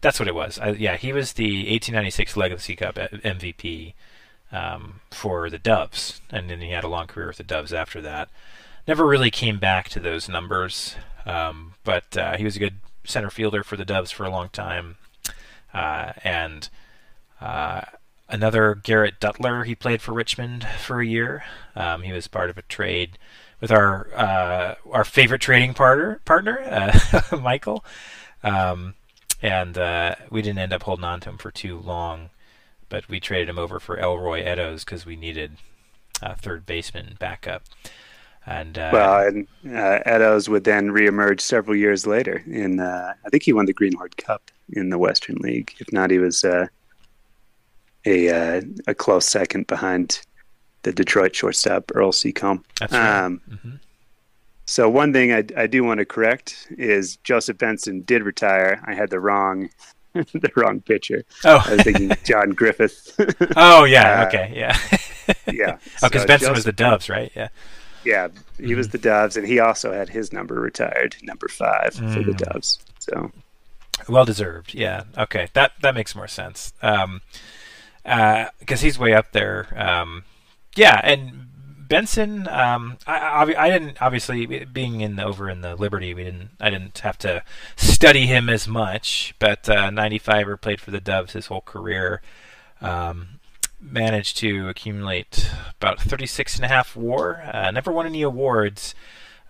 That's what it was. I, yeah, he was the eighteen ninety-six Legacy Cup M V P um, for the Doves, and then he had a long career with the Doves after that. Never really came back to those numbers, um, but uh, he was a good center fielder for the Doves for a long time. Uh, and uh, another, Garrett Duttler, he played for Richmond for a year. Um, he was part of a trade with our uh, our favorite trading partner, partner uh, Michael. Um And uh, we didn't end up holding on to him for too long, but we traded him over for Elroy Edoes because we needed a third baseman backup. And, uh, well, and uh, Edoes would then reemerge several years later. In uh, I think he won the Greenhorn Cup in the Western League. If not, he was uh, a uh, a close second behind the Detroit shortstop Earl Seacombe. That's right. Um, mm-hmm. So one thing I, I do want to correct is Joseph Benson did retire. I had the wrong the wrong pitcher. Oh, I was thinking John Griffith. Oh yeah, uh, okay, yeah, yeah. Oh, because so Benson Joseph was the Doves, right? Yeah. Yeah, he mm-hmm. was the Doves, and he also had his number retired, number five mm. for the Doves. So, well deserved. Yeah. Okay, that that makes more sense. Um, uh, because he's way up there. Um, yeah, and Benson. Um, I, I I didn't obviously being in the, over in the Liberty, we didn't. I didn't have to study him as much. But uh, ninety-fiver played for the Doves his whole career. Um. Managed to accumulate about thirty-six and a half W A R. Uh, never won any awards,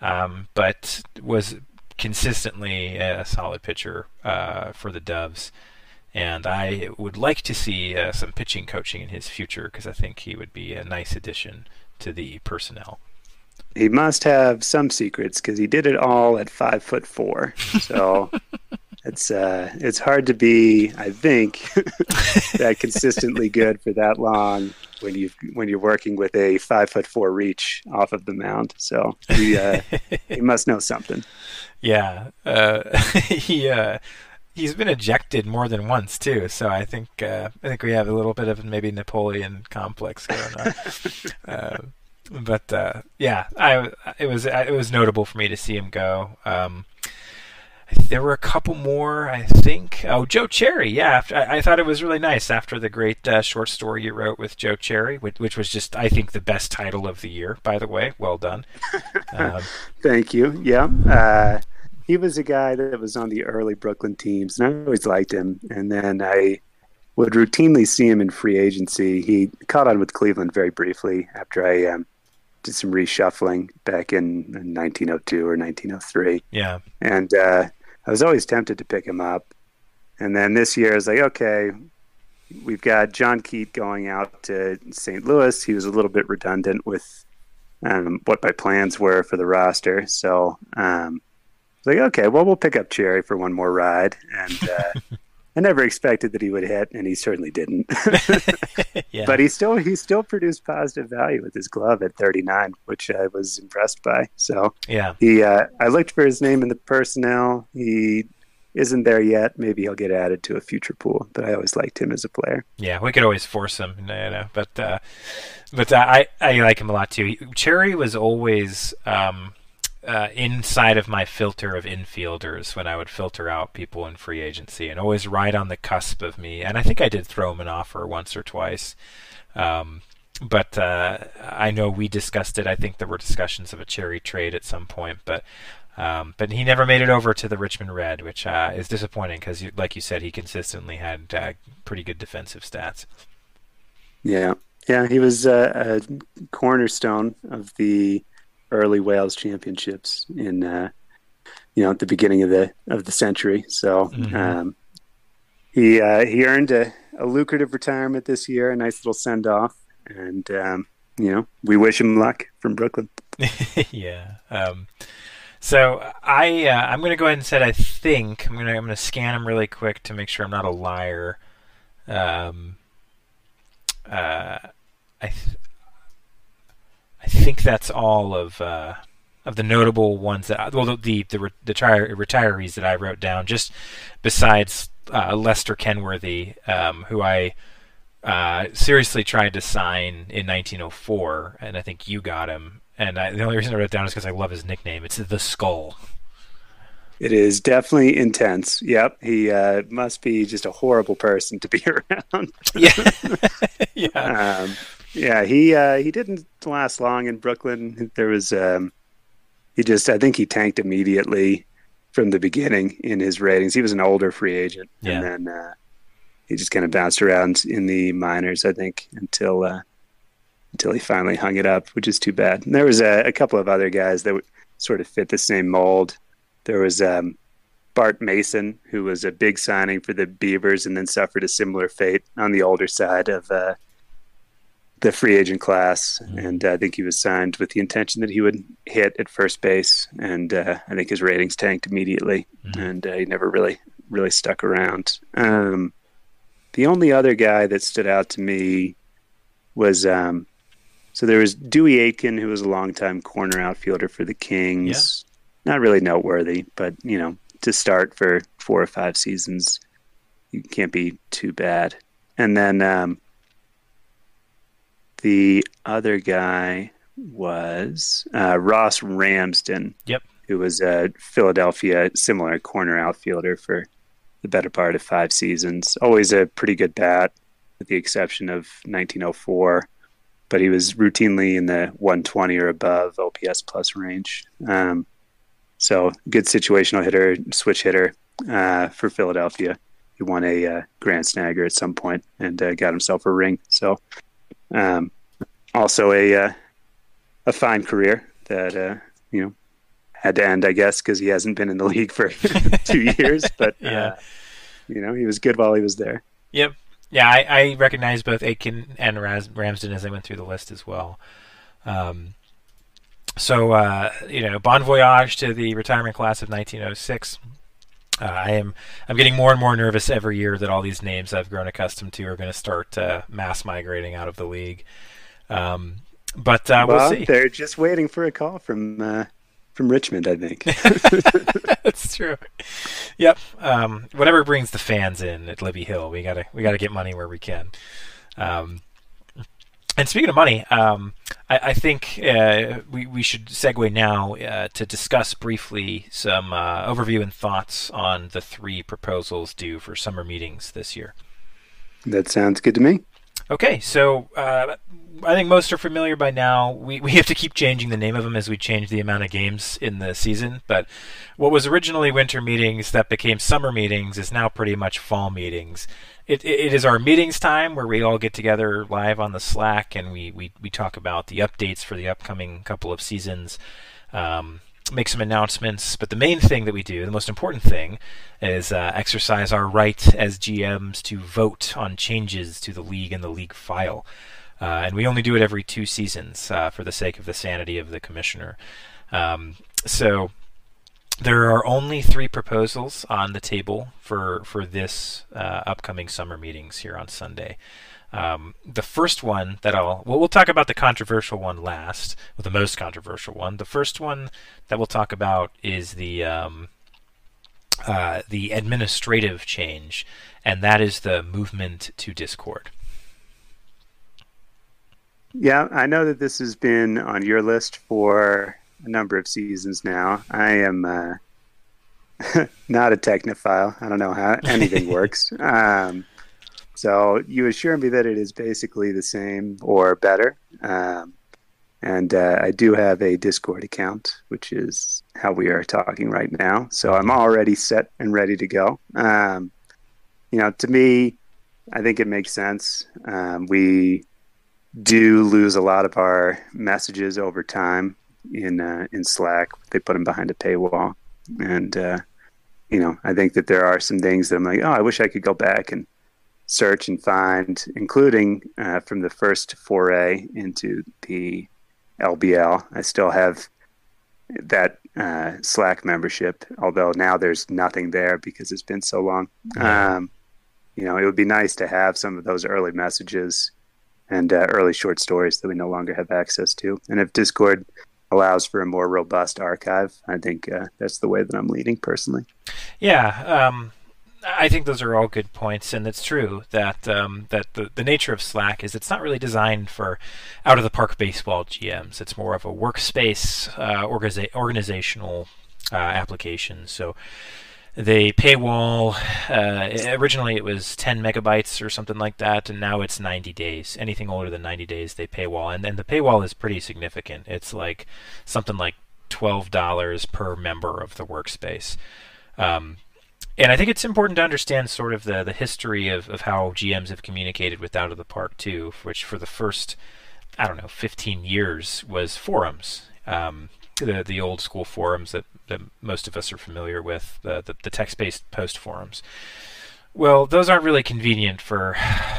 um, but was consistently a solid pitcher uh, for the Doves. And I would like to see uh, some pitching coaching in his future because I think he would be a nice addition to the personnel. He must have some secrets because he did it all at five foot four. So. It's uh, it's hard to be, I think, that consistently good for that long when you when you're working with a five foot four reach off of the mound. So he uh, he must know something. Yeah, uh, he uh, he's been ejected more than once too. So I think uh, I think we have a little bit of maybe Napoleon complex going on. uh, but uh, yeah, I it was it was notable for me to see him go. Um, There were a couple more, I think. Oh, Joe Cherry, yeah. After, I, I thought it was really nice after the great uh, short story you wrote with Joe Cherry, which, which was just, I think, the best title of the year, by the way. Well done. Um, Thank you, yeah. Uh, he was a guy that was on the early Brooklyn teams, and I always liked him. And then I would routinely see him in free agency. He caught on with Cleveland very briefly after I um, did some reshuffling back in nineteen oh two or nineteen oh three. Yeah. And... Uh, I was always tempted to pick him up. And then this year I was like, okay, we've got John Keat going out to Saint Louis. He was a little bit redundant with um, what my plans were for the roster. So um, I was like, okay, well, we'll pick up Cherry for one more ride. And uh, I never expected that he would hit, and he certainly didn't. Yeah. But he still he still produced positive value with his glove at thirty-nine, which I was impressed by. So yeah, he uh, I looked for his name in the personnel. He isn't there yet. Maybe he'll get added to a future pool. But I always liked him as a player. Yeah, we could always force him, you know. But uh, but uh, I I like him a lot too. Cherry was always. Um, Uh, inside of my filter of infielders when I would filter out people in free agency and always right on the cusp of me. And I think I did throw him an offer once or twice. Um, but uh, I know we discussed it. I think there were discussions of a Cherry trade at some point. But um, but he never made it over to the Richmond Red, which uh, is disappointing because, like you said, he consistently had uh, pretty good defensive stats. Yeah. Yeah, he was uh, a cornerstone of the early Wales championships in, uh, you know, at the beginning of the of the century. So mm-hmm. um, he uh, he earned a, a lucrative retirement this year, a nice little send off, and um, you know, we wish him luck from Brooklyn. Yeah. Um, so I uh, I'm going to go ahead and say I think I'm going to I'm going to scan him really quick to make sure I'm not a liar. Um, uh, I. Th- I think that's all of uh, of the notable ones that I, well the the, re- the retire- retirees that I wrote down. Just besides uh, Lester Kenworthy, um, who I uh, seriously tried to sign in nineteen oh four, and I think you got him. And I, the only reason I wrote it down is because I love his nickname. It's the Skull. It is definitely intense. Yep, he uh, must be just a horrible person to be around. Yeah, yeah. Um, Yeah, he uh, he didn't last long in Brooklyn. There was um, he just I think he tanked immediately from the beginning in his ratings. He was an older free agent, yeah. And then uh, he just kind of bounced around in the minors, I think, until uh, until he finally hung it up, which is too bad. And there was a, a couple of other guys that would sort of fit the same mold. There was um, Bart Mason, who was a big signing for the Beavers and then suffered a similar fate on the older side of uh, the free agent class. And uh, I think he was signed with the intention that he would hit at first base. And uh, I think his ratings tanked immediately. Mm-hmm. And uh, he never really, really stuck around. Um, the only other guy that stood out to me was um, so there was Dewey Aitken, who was a longtime corner outfielder for the Kings. Yeah. Not really noteworthy, but, you know, to start for four or five seasons, you can't be too bad. And then um, the other guy was uh, Ross Ramsden, yep, who was a Philadelphia similar corner outfielder for the better part of five seasons. Always a pretty good bat, with the exception of nineteen oh four, but he was routinely in the one twenty or above O P S plus range. Um, So good situational hitter, switch hitter uh, for Philadelphia. He won a uh, grand snagger at some point and uh, got himself a ring. So um, also a uh, a fine career that, uh, you know, had to end, I guess, because he hasn't been in the league for two years. But, yeah. uh, you know, he was good while he was there. Yep. Yeah, I, I recognize both Aitken and Ras- Ramsden as I went through the list as well. Um So, uh, you know, bon voyage to the retirement class of nineteen oh six. Uh, I am, I'm getting more and more nervous every year that all these names I've grown accustomed to are going to start uh, mass migrating out of the league. Um, but uh, well, we'll see. They're just waiting for a call from uh, from Richmond, I think. That's true. Yep. Um, whatever brings the fans in at Libby Hill, we gotta we gotta get money where we can. Um, And speaking of money, um, I, I think uh, we, we should segue now uh, to discuss briefly some uh, overview and thoughts on the three proposals due for summer meetings this year. That sounds good to me. Okay, so uh, I think most are familiar by now. We, we have to keep changing the name of them as we change the amount of games in the season. But what was originally winter meetings that became summer meetings is now pretty much fall meetings. It, it is our meetings time where we all get together live on the Slack and we, we, we talk about the updates for the upcoming couple of seasons, um, make some announcements. But the main thing that we do, the most important thing, is uh, exercise our right as G Ms to vote on changes to the league and the league file. Uh, and we only do it every two seasons uh, for the sake of the sanity of the commissioner. Um, so... There are only three proposals on the table for for this uh, upcoming summer meetings here on Sunday. Um, the first one that I'll... Well, we'll talk about the controversial one last, well, the most controversial one. The first one that we'll talk about is the um, uh, the administrative change, and that is the movement to Discord. Yeah, I know that this has been on your list for a number of seasons now. I am uh, not a technophile. I don't know how anything works. Um, so you assure me that it is basically the same or better. Um, and uh, I do have a Discord account, which is how we are talking right now. So I'm already set and ready to go. Um, you know, to me, I think it makes sense. Um, we do lose a lot of our messages over time in uh, in Slack. They put them behind a paywall, and uh, you know, I think that there are some things that I'm like, oh, I wish I could go back and search and find, including uh, from the first foray into the L B L. I still have that uh, Slack membership, although now there's nothing there because it's been so long. Um, you know, it would be nice to have some of those early messages and uh, early short stories that we no longer have access to. And if Discord allows for a more robust archive, I think uh, that's the way that I'm leading personally. Yeah, um, I think those are all good points, and it's true that um, that the, the nature of Slack is it's not really designed for out-of-the-park baseball G Ms. It's more of a workspace uh, organiza- organizational uh, application. So the paywall, uh, originally it was ten megabytes or something like that, and now it's ninety days. Anything older than ninety days, they paywall. And, and the paywall is pretty significant. It's like something like twelve dollars per member of the workspace. Um, and I think it's important to understand sort of the, the history of, of how G Ms have communicated with Out of the Park, too, which for the first, I don't know, fifteen years was forums. Um the the old school forums that, that most of us are familiar with, the the, the text-based post forums. Well, those aren't really convenient for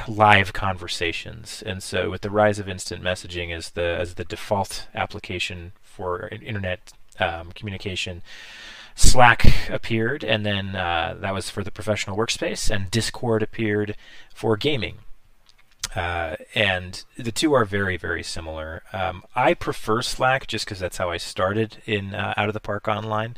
live conversations, and so with the rise of instant messaging as the as the default application for internet um, communication, Slack appeared, and then uh, that was for the professional workspace, and Discord appeared for gaming. Uh, and the two are very, very similar. Um, I prefer Slack just because that's how I started in uh, Out of the Park Online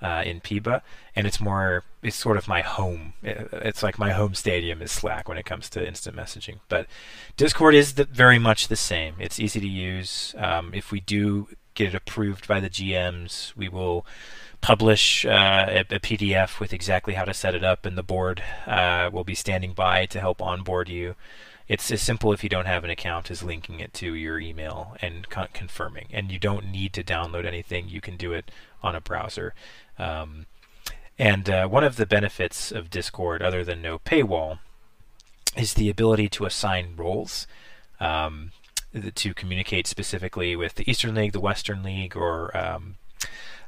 uh, in P I B A, and it's more, it's sort of my home. It's like my home stadium is Slack when it comes to instant messaging. But Discord is the, very much the same. It's easy to use. Um, if we do get it approved by the G Ms, we will publish uh, a, a P D F with exactly how to set it up, and the board uh, will be standing by to help onboard you. It's as simple, if you don't have an account, as linking it to your email and con confirming. And you don't need to download anything. You can do it on a browser. Um, and uh, one of the benefits of Discord, other than no paywall, is the ability to assign roles um, to communicate specifically with the Eastern League, the Western League, or um,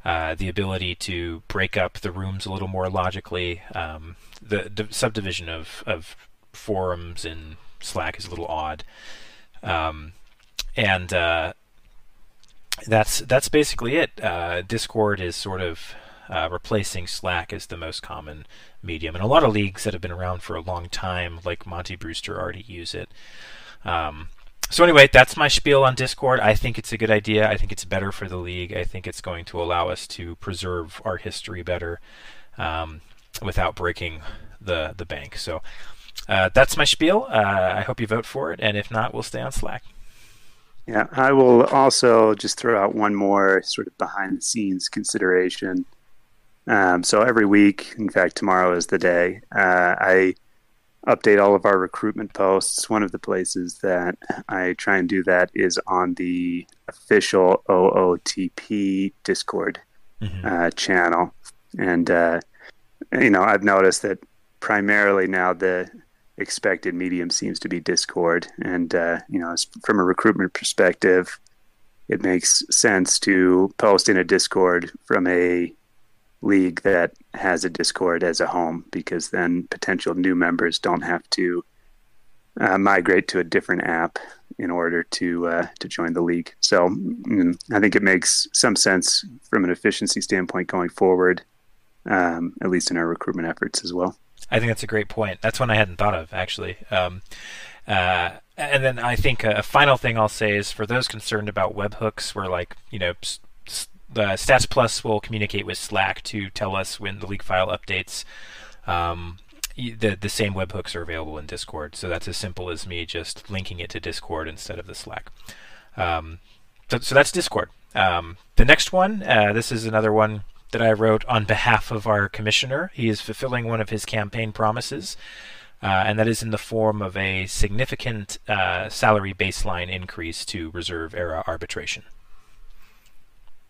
uh, the ability to break up the rooms a little more logically. Um, the d subdivision of, of forums and Slack is a little odd, um, and uh, that's that's basically it. Uh, Discord is sort of uh, replacing Slack as the most common medium, and a lot of leagues that have been around for a long time, like Monty Brewster, already use it. Um, so anyway, that's my spiel on Discord. I think it's a good idea. I think it's better for the league. I think it's going to allow us to preserve our history better um, without breaking the the bank. So. Uh, that's my spiel. Uh, I hope you vote for it, and if not, we'll stay on Slack. Yeah, I will also just throw out one more sort of behind-the-scenes consideration. Um, so every week, in fact, tomorrow is the day, uh, I update all of our recruitment posts. One of the places that I try and do that is on the official O O T P Discord mm-hmm. uh, channel. And, uh, you know, I've noticed that primarily now the expected medium seems to be Discord, and uh, you know, from a recruitment perspective, it makes sense to post in a Discord from a league that has a Discord as a home, because then potential new members don't have to uh, migrate to a different app in order to uh, to join the league. So mm, I think it makes some sense from an efficiency standpoint going forward, um, at least in our recruitment efforts as well. I think that's a great point. That's one I hadn't thought of, actually. Um, uh, and then I think a, a final thing I'll say is, for those concerned about webhooks, where, like, you know, uh, Stats Plus will communicate with Slack to tell us when the league file updates. Um, the the same webhooks are available in Discord, so that's as simple as me just linking it to Discord instead of the Slack. Um, so, so that's Discord. Um, the next one, uh, this is another one that I wrote on behalf of our commissioner. He is fulfilling one of his campaign promises, uh, and that is in the form of a significant uh, salary baseline increase to reserve era arbitration.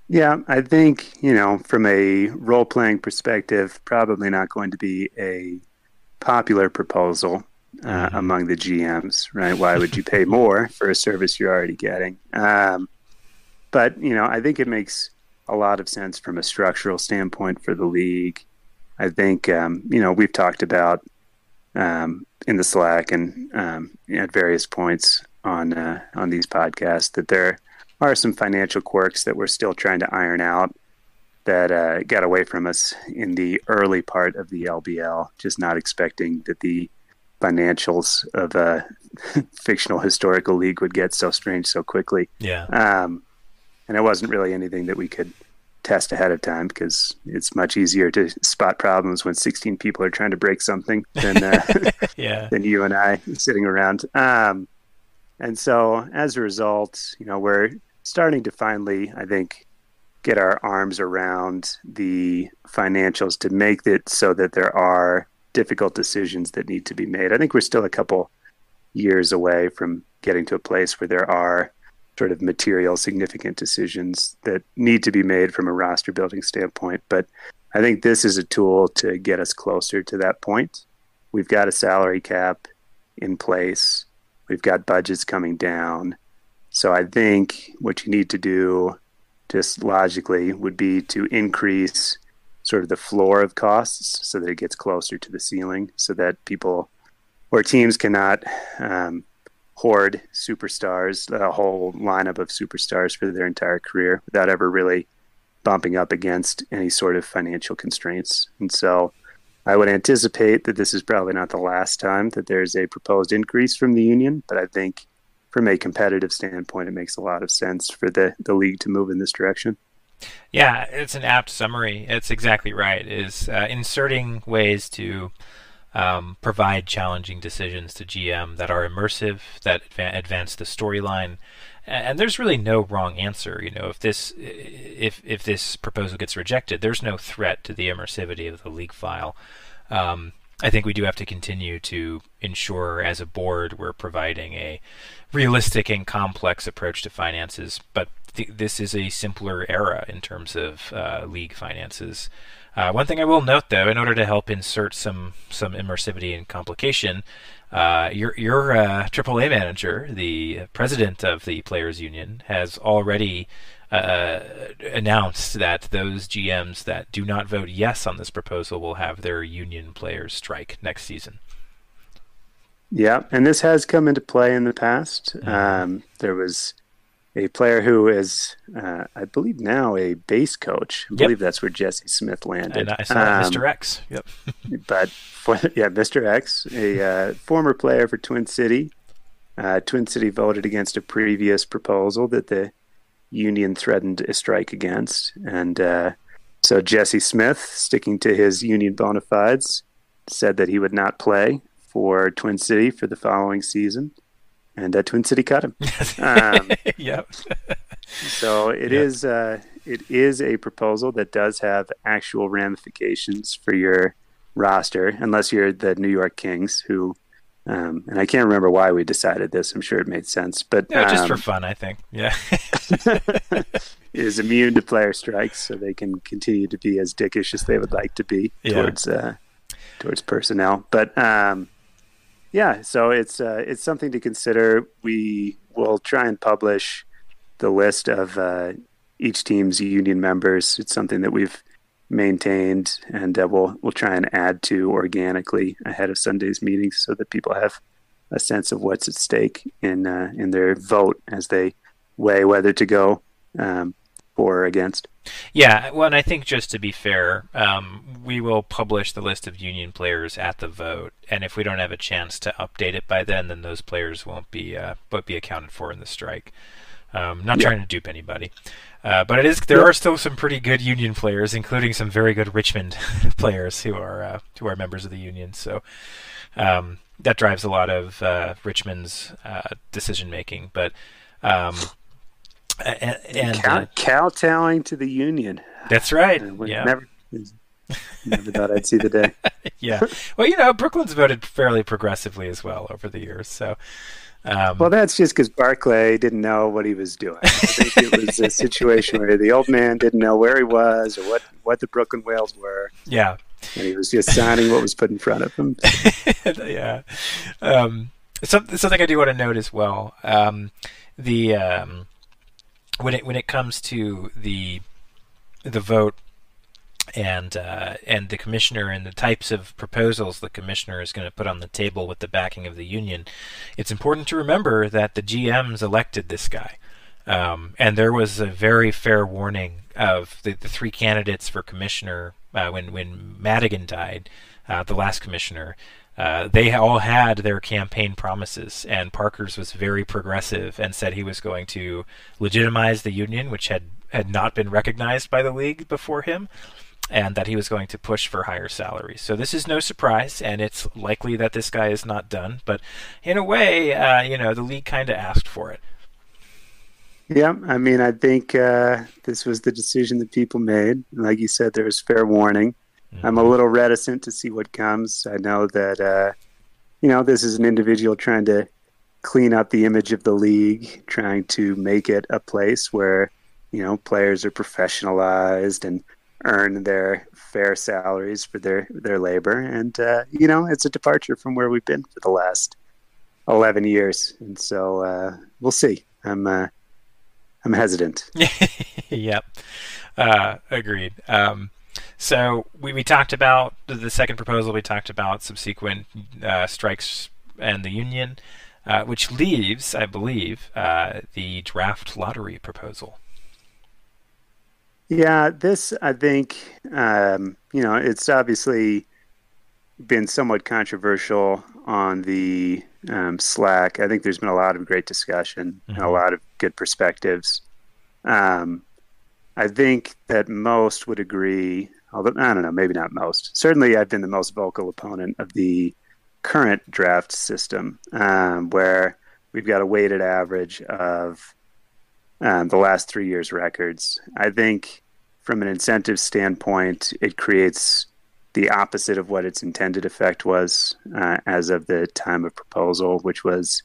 Yeah, I think, you know, from a role-playing perspective, probably not going to be a popular proposal uh, mm-hmm. among the G Ms, right? Why would you pay more for a service you're already getting? Um, but, you know, I think it makes a lot of sense from a structural standpoint for the league. I think, um, you know, we've talked about um, in the Slack and um, at various points on uh, on these podcasts that there are some financial quirks that we're still trying to iron out that uh, got away from us in the early part of the L B L, just not expecting that the financials of a fictional historical league would get so strange so quickly. Yeah. Um, And it wasn't really anything that we could test ahead of time, because it's much easier to spot problems when sixteen people are trying to break something than uh, yeah. than you and I sitting around. Um, and so as a result, you know, we're starting to finally, I think, get our arms around the financials to make it so that there are difficult decisions that need to be made. I think we're still a couple years away from getting to a place where there are sort of material, significant decisions that need to be made from a roster building standpoint. But I think this is a tool to get us closer to that point. We've got a salary cap in place. We've got budgets coming down. So I think what you need to do just logically, would be to increase sort of the floor of costs so that it gets closer to the ceiling, so that people or teams cannot um, hoard superstars, a whole lineup of superstars for their entire career without ever really bumping up against any sort of financial constraints. And so I would anticipate that this is probably not the last time that there's a proposed increase from the union, but I think from a competitive standpoint, it makes a lot of sense for the, the league to move in this direction. Yeah, it's an apt summary. It's exactly right. Is uh, inserting ways to um, provide challenging decisions to G M that are immersive, that adva- advance the storyline. And there's really no wrong answer. You know, if this if if this proposal gets rejected, there's no threat to the immersivity of the league file. Um, I think we do have to continue to ensure, as a board, we're providing a realistic and complex approach to finances, but Th- this is a simpler era in terms of uh, league finances. Uh, one thing I will note, though, in order to help insert some some immersivity and complication, uh, your your uh, triple A manager, the president of the Players Union, has already uh, announced that those G Ms that do not vote yes on this proposal will have their union players strike next season. Yeah, and this has come into play in the past. Mm-hmm. Um, there was a player who is, uh, I believe now, a base coach. I yep. believe that's where Jesse Smith landed. And I saw um, Mister X. Yep. but, for, yeah, Mister X, a uh, former player for Twin City. Uh, Twin City voted against a previous proposal that the union threatened a strike against. And uh, so Jesse Smith, sticking to his union bona fides, said that he would not play for Twin City for the following season. And uh, Twin City cut him. Um, yep. so it yep. is uh, it is a proposal that does have actual ramifications for your roster, unless you're the New York Kings, who, um, and I can't remember why we decided this. I'm sure it made sense, but yeah, just um, for fun, I think. Yeah, is immune to player strikes, so they can continue to be as dickish as they would like to be yeah. towards uh, towards personnel, but. Um, Yeah, so it's uh, it's something to consider. We will try and publish the list of uh, each team's union members. It's something that we've maintained, and uh, we'll we'll try and add to organically ahead of Sunday's meetings, so that people have a sense of what's at stake in uh, in their vote as they weigh whether to go um, for or against. Yeah, well, and I think just to be fair, um, we will publish the list of union players at the vote, and if we don't have a chance to update it by then, then those players won't be uh, won't be accounted for in the strike. Um, not yeah. trying to dupe anybody, uh, but it is there yeah. are still some pretty good union players, including some very good Richmond players who are uh, who are members of the union. So um, that drives a lot of uh, Richmond's uh, decision making, but. Um, And, and Cow- kowtowing to the union. That's right. Yeah. Never, never thought I'd see the day. yeah. Well, you know, Brooklyn's voted fairly progressively as well over the years. So, um, well, that's just because Barclay didn't know what he was doing. I think it was a situation where the old man didn't know where he was or what, what the Brooklyn Whales were. Yeah. And he was just signing what was put in front of him. yeah. Um, so, something I do want to note as well. Um, the... Um, When it when it comes to the the vote and uh, and the commissioner and the types of proposals the commissioner is going to put on the table with the backing of the union, it's important to remember that the G Ms elected this guy, um, and there was a very fair warning of the, the three candidates for commissioner uh, when when Madigan died, uh, the last commissioner. Uh, they all had their campaign promises, and Parker's was very progressive and said he was going to legitimize the union, which had, had not been recognized by the league before him, and that he was going to push for higher salaries. So this is no surprise, and it's likely that this guy is not done. But in a way, uh, you know, the league kind of asked for it. Yeah, I mean, I think uh, this was the decision that people made. Like you said, there was fair warning. I'm a little reticent to see what comes. I know that, uh, you know, this is an individual trying to clean up the image of the league, trying to make it a place where, you know, players are professionalized and earn their fair salaries for their, their labor. And, uh, you know, it's a departure from where we've been for the last eleven years. And so uh, we'll see. I'm uh, I'm hesitant. Yep. Uh, agreed. Um, so we, we talked about the second proposal. We talked about subsequent uh, strikes and the union, uh, which leaves, I believe, uh, the draft lottery proposal. Yeah, this, I think, um, you know, it's obviously been somewhat controversial on the um, Slack. I think there's been a lot of great discussion, mm-hmm. and a lot of good perspectives. Um, I think that most would agree, although I don't know, maybe not most. Certainly I've been the most vocal opponent of the current draft system, um, where we've got a weighted average of Um, the last three years' records. I think from an incentive standpoint, it creates the opposite of what its intended effect was uh, as of the time of proposal, which was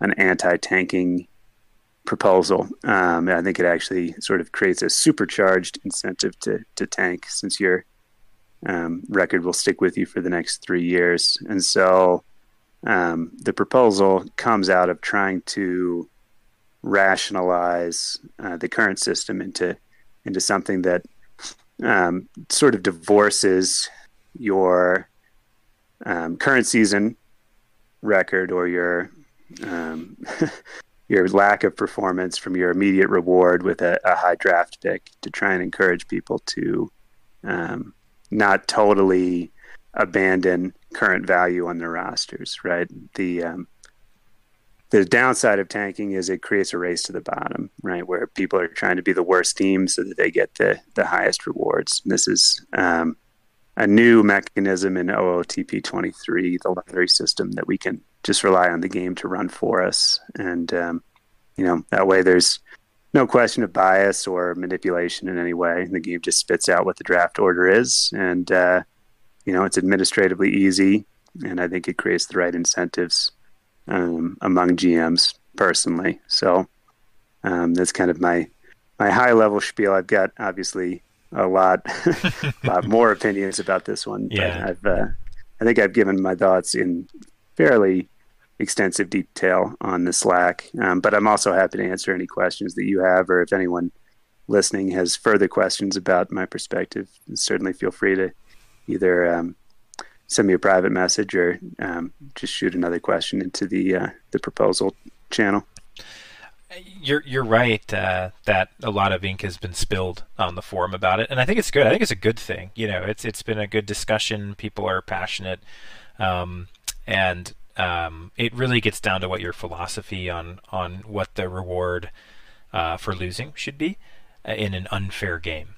an anti-tanking proposal. Um, I think it actually sort of creates a supercharged incentive to, to tank, since your um, record will stick with you for the next three years. And so um, the proposal comes out of trying to rationalize uh, the current system into into something that um, sort of divorces your um, current season record or your um, your lack of performance from your immediate reward with a, a high draft pick, to try and encourage people to um, not totally abandon current value on their rosters, right? The um, The downside of tanking is it creates a race to the bottom, right, where people are trying to be the worst team so that they get the, the highest rewards. And this is um, a new mechanism in O O T P twenty-three, the lottery system, that we can just rely on the game to run for us. And, um, you know, that way there's no question of bias or manipulation in any way. The game just spits out what the draft order is. And, uh, you know, it's administratively easy, and I think it creates the right incentives Um, among G Ms personally. So um, that's kind of my my high level spiel. I've got obviously a lot, a lot more opinions about this one. Yeah. But I've uh, I think I've given my thoughts in fairly extensive detail on the Slack. Um, but I'm also happy to answer any questions that you have, or if anyone listening has further questions about my perspective, certainly feel free to either Um, send me a private message, or um, just shoot another question into the uh, the proposal channel. You're you're right uh, that a lot of ink has been spilled on the forum about it, and I think it's good. I think it's a good thing. You know, it's it's been a good discussion. People are passionate, um, and um, it really gets down to what your philosophy on on what the reward uh, for losing should be in an unfair game.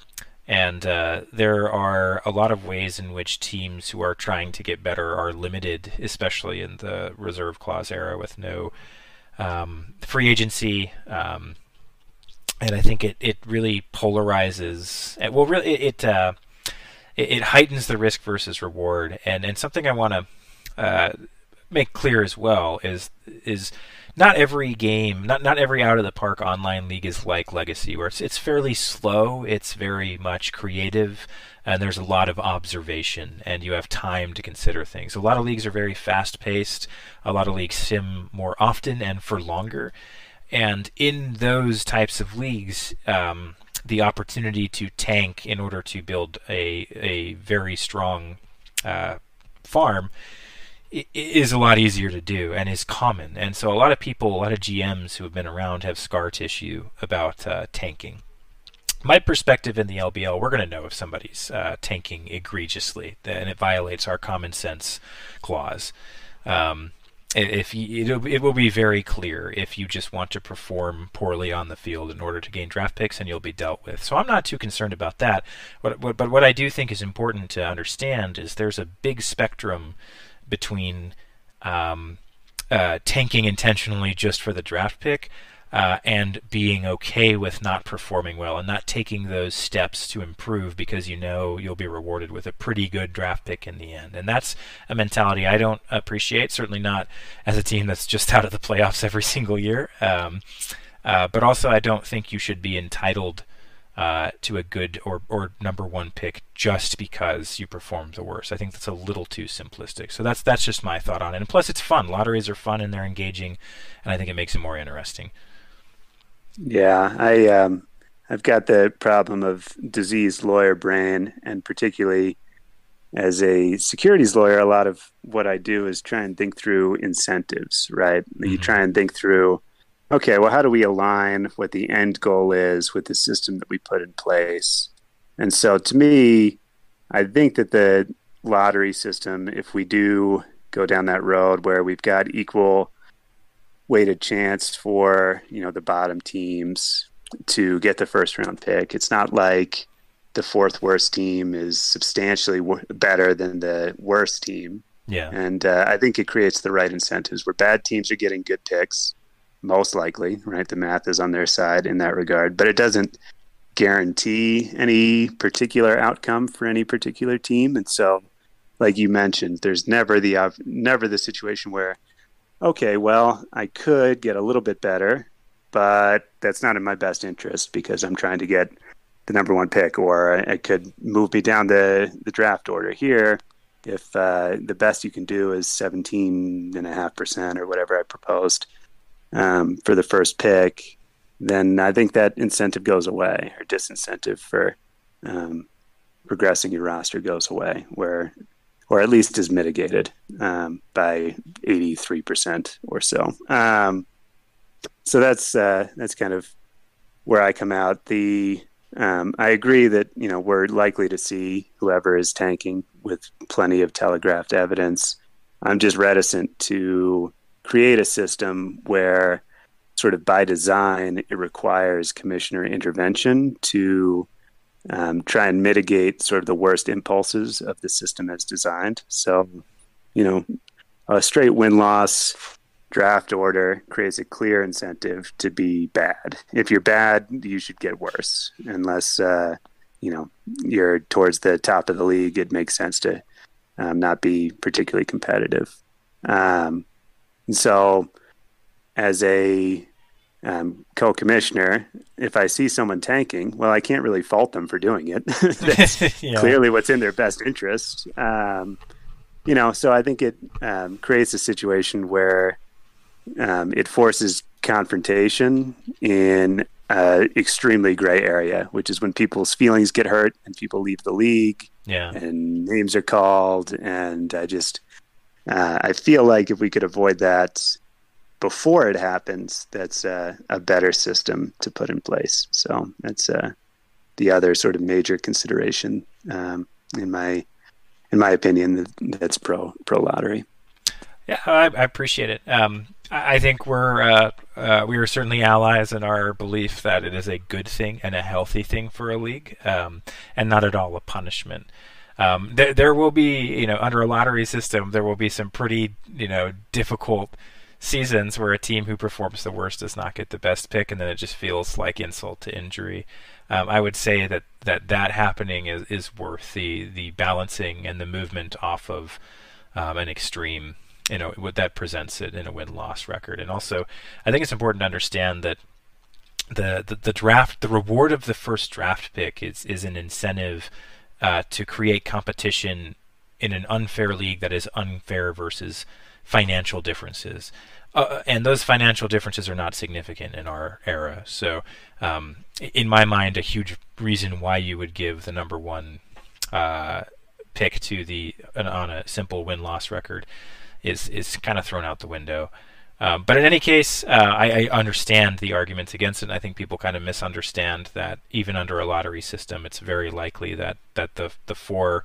And uh, there are a lot of ways in which teams who are trying to get better are limited, especially in the reserve clause era with no um, free agency. Um, and I think it, it really polarizes. Well, really, it, uh, it it heightens the risk versus reward. And and something I want to uh, make clear as well is is. Not every game, not not every out of the park online league is like Legacy, where it's it's fairly slow, it's very much creative, and there's a lot of observation, and you have time to consider things. A lot of leagues are very fast paced. A lot of leagues sim more often and for longer, and in those types of leagues, um, the opportunity to tank in order to build a a very strong uh, farm is a lot easier to do and is common. And so a lot of people, a lot of G Ms who have been around have scar tissue about uh, tanking. My perspective in the L B L, we're going to know if somebody's uh, tanking egregiously, and it violates our common sense clause. Um, if you, it'll, it will be very clear if you just want to perform poorly on the field in order to gain draft picks, and you'll be dealt with. So I'm not too concerned about that. What, what, but what I do think is important to understand is there's a big spectrum between um, uh, tanking intentionally just for the draft pick uh, and being okay with not performing well and not taking those steps to improve because you know you'll be rewarded with a pretty good draft pick in the end. And that's a mentality I don't appreciate, certainly not as a team that's just out of the playoffs every single year. Um, uh, but also I don't think you should be entitled Uh, to a good or, or number one pick just because you performed the worst. I think that's a little too simplistic. So that's that's just my thought on it. And plus, it's fun. Lotteries are fun and they're engaging, and I think it makes it more interesting. Yeah, I um, I've got the problem of diseased lawyer brain, and particularly as a securities lawyer, a lot of what I do is try and think through incentives, right? Mm-hmm. You try and think through, okay, well, how do we align what the end goal is with the system that we put in place? And so to me, I think that the lottery system, if we do go down that road where we've got equal weighted chance for, you know, the bottom teams to get the first round pick, it's not like the fourth worst team is substantially w- better than the worst team. Yeah. And uh, I think it creates the right incentives where bad teams are getting good picks, most likely, right? The math is on their side in that regard, but it doesn't guarantee any particular outcome for any particular team. And so, like you mentioned, there's never the uh, never the situation where, okay, well, I could get a little bit better, but that's not in my best interest because I'm trying to get the number one pick, or it could move me down the, the draft order here if uh, the best you can do is seventeen point five percent or whatever I proposed um, for the first pick. Then I think that incentive goes away, or disincentive for um, progressing your roster goes away, where, or at least is mitigated um, by eighty-three percent or so. Um, so that's uh, that's kind of where I come out. The um, I agree that, you know, we're likely to see whoever is tanking with plenty of telegraphed evidence. I'm just reticent to create a system where, sort of by design, it requires commissioner intervention to um, try and mitigate sort of the worst impulses of the system as designed. So, you know, a straight win-loss draft order creates a clear incentive to be bad. If you're bad, you should get worse. Unless, uh, you know, you're towards the top of the league, it makes sense to um, not be particularly competitive. Um, and so... as a um, co-commissioner, if I see someone tanking, well, I can't really fault them for doing it. That's yeah. clearly what's in their best interest. Um, you know, so I think it um, creates a situation where um, it forces confrontation in an extremely gray area, which is when people's feelings get hurt and people leave the league yeah. and names are called. And I just, uh, I feel like if we could avoid that before it happens, that's uh, a better system to put in place. So that's uh, the other sort of major consideration, um, in my in my opinion, that's pro pro lottery. Yeah, I, I appreciate it. Um, I think we're uh, uh, we are certainly allies in our belief that it is a good thing and a healthy thing for a league, um, and not at all a punishment. Um, there, there will be, you know, under a lottery system, there will be some pretty, you know, difficult seasons where a team who performs the worst does not get the best pick, and then it just feels like insult to injury. Um, I would say that that, that happening is, is worth the, the balancing and the movement off of um, an extreme, you know, what that presents it in a win-loss record. And also, I think it's important to understand that the, the, the draft, the reward of the first draft pick is, is an incentive uh, to create competition in an unfair league that is unfair versus financial differences, uh, and those financial differences are not significant in our era. So um, in my mind, a huge reason why you would give the number one uh, pick to the on a simple win-loss record is is kind of thrown out the window. Um, but in any case, uh, I, I understand the arguments against it. And I think people kind of misunderstand that even under a lottery system, it's very likely that that the the four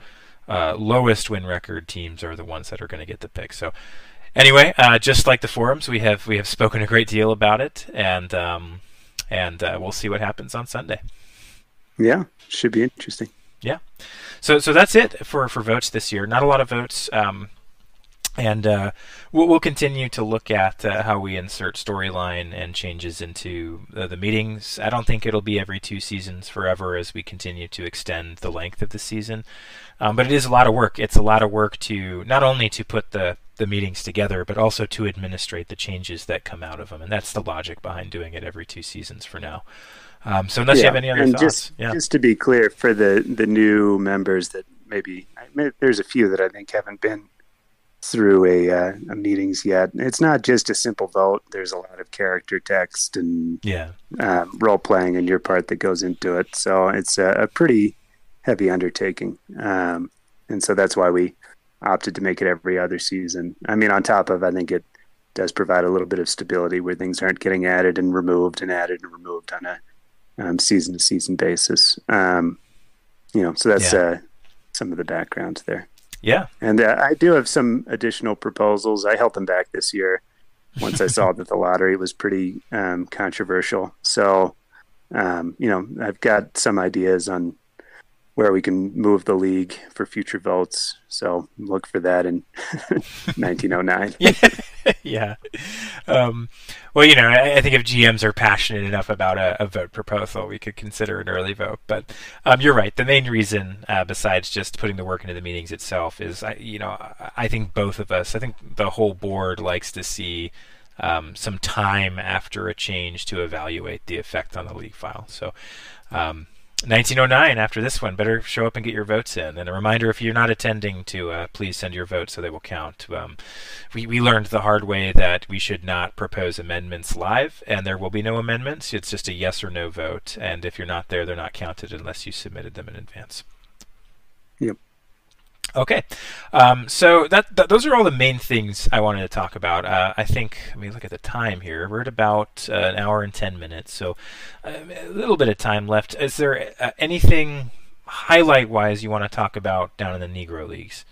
uh, lowest win record teams are the ones that are going to get the pick. So anyway, uh, just like the forums, we have we have spoken a great deal about it, and um, and uh, we'll see what happens on Sunday. Yeah, should be interesting. Yeah, so so that's it for, for votes this year. Not a lot of votes, um, and uh, we'll, we'll continue to look at uh, how we insert storyline and changes into uh, the meetings. I don't think it'll be every two seasons forever as we continue to extend the length of the season, um, but it is a lot of work. It's a lot of work to not only to put the the meetings together, but also to administrate the changes that come out of them. And that's the logic behind doing it every two seasons for now. Um, so unless yeah. you have any other and thoughts. Just, yeah. just to be clear, for the, the new members that maybe, maybe, there's a few that I think haven't been through a, uh, a meetings yet. It's not just a simple vote. There's a lot of character text and yeah. uh, role-playing on your part that goes into it. So it's a, a pretty heavy undertaking. Um, and so that's why we opted to make it every other season. I mean, on top of, I think it does provide a little bit of stability where things aren't getting added and removed and added and removed on a um, season-to-season basis. Um, you know, so that's yeah. uh, some of the background there. Yeah. And uh, I do have some additional proposals. I held them back this year once I saw that the lottery was pretty um, controversial. So, um, you know, I've got some ideas on where we can move the league for future votes. So look for that in nineteen oh nine. yeah. yeah. Um, well, you know, I, I think if G Ms are passionate enough about a, a vote proposal, we could consider an early vote. But um, you're right. The main reason, uh, besides just putting the work into the meetings itself, is, I, you know, I think both of us, I think the whole board likes to see um, some time after a change to evaluate the effect on the league file. So, um nineteen oh nine after this one. Better show up and get your votes in. And a reminder, if you're not attending, to uh, please send your votes so they will count. Um, we, we learned the hard way that we should not propose amendments live, and there will be no amendments. It's just a yes or no vote. And if you're not there, they're not counted unless you submitted them in advance. Yep. Okay, um, so that, that those are all the main things I wanted to talk about. Uh, I think, I mean, look at the time here. We're at about uh, an hour and ten minutes, so a little bit of time left. Is there uh, anything highlight-wise you want to talk about down in the Negro Leagues?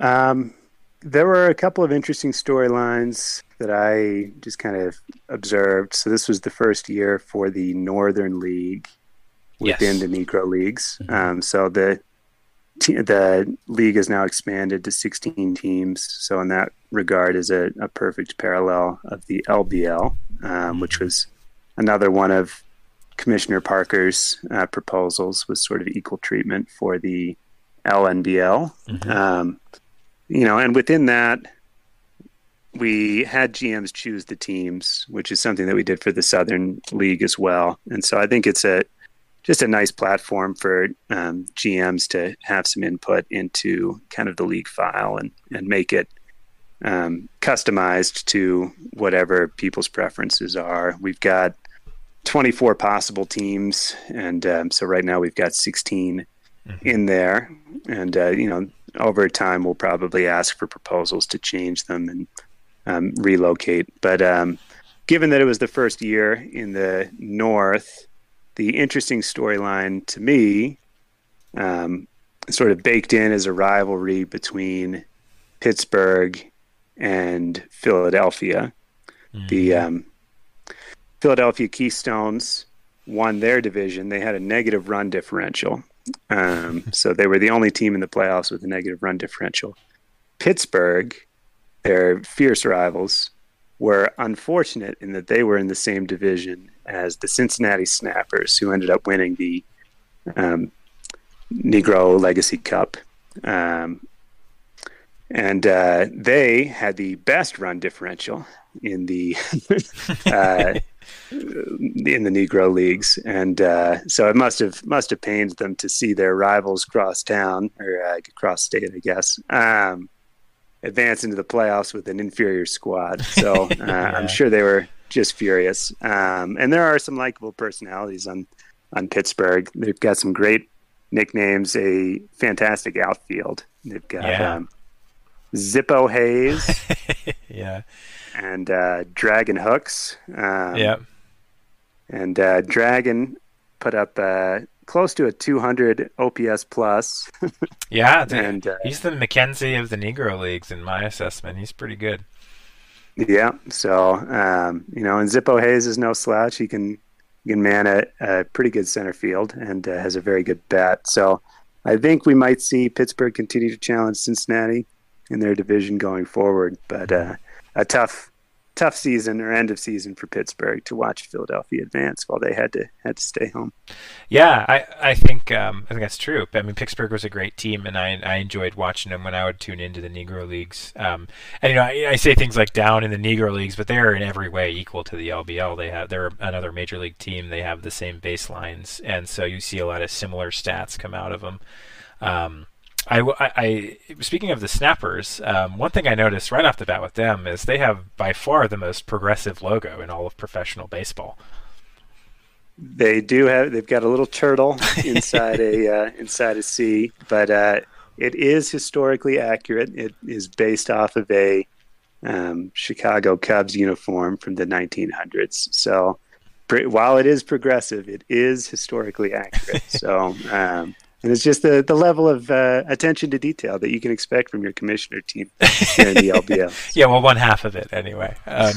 Um, there were a couple of interesting storylines that I just kind of observed. So this was the first year for the Northern League within yes. the Negro Leagues. Mm-hmm. Um, so the The league is now expanded to sixteen teams, so in that regard is a, a perfect parallel of the L B L, um, which was another one of Commissioner Parker's uh, proposals, was sort of equal treatment for the L N B L. Mm-hmm. Um, you know, and within that, we had G Ms choose the teams, which is something that we did for the Southern League as well. And so I think it's a just a nice platform for um, G Ms to have some input into kind of the league file and, and make it um, customized to whatever people's preferences are. We've got twenty-four possible teams. And um, so right now we've got sixteen mm-hmm. in there, and, uh, you know, over time we'll probably ask for proposals to change them and um, relocate. But um, given that it was the first year in the North, the interesting storyline to me, um, sort of baked in, is a rivalry between Pittsburgh and Philadelphia. Mm-hmm. The um, Philadelphia Keystones won their division. They had a negative run differential. Um, so they were the only team in the playoffs with a negative run differential. Pittsburgh, their fierce rivals, were unfortunate in that they were in the same division as the Cincinnati Snappers, who ended up winning the um, Negro Legacy Cup. Um, and uh, they had the best run differential in the uh, in the Negro Leagues. And uh, so it must have must have pained them to see their rivals cross town, or uh, cross state, I guess, um, advance into the playoffs with an inferior squad. So uh, yeah. I'm sure they were just furious. Um, and there are some likable personalities on, on Pittsburgh. They've got some great nicknames, a fantastic outfield. They've got yeah. um, Zippo Hayes yeah, and uh, Dragon Hooks. Um, yeah. And uh, Dragon put up uh, close to a two hundred O P S plus. yeah, dude. And, uh, he's the McKenzie of the Negro Leagues in my assessment. He's pretty good. Yeah, so, um, you know, and Zippo Hayes is no slouch. He can, he can man a, a pretty good center field, and uh, has a very good bat. So I think we might see Pittsburgh continue to challenge Cincinnati in their division going forward. But uh, a tough tough season, or end of season, for Pittsburgh to watch Philadelphia advance while they had to had to stay home. Yeah, I I think um, I think that's true. I mean, Pittsburgh was a great team, and I I enjoyed watching them when I would tune into the Negro Leagues. Um, and you know, I, I say things like down in the Negro Leagues, but they're in every way equal to the L B L. They have they're another major league team. They have the same baselines, and so you see a lot of similar stats come out of them. Um, I, I, speaking of the Snappers, um, one thing I noticed right off the bat with them is they have by far the most progressive logo in all of professional baseball. They do have. They've got a little turtle inside a uh, inside a sea, but uh, it is historically accurate. It is based off of a um, Chicago Cubs uniform from the nineteen hundreds. So pre- while it is progressive, it is historically accurate. So. Um, And it's just the, the level of uh, attention to detail that you can expect from your commissioner team here in the L B L. Yeah, well, one half of it anyway. Um,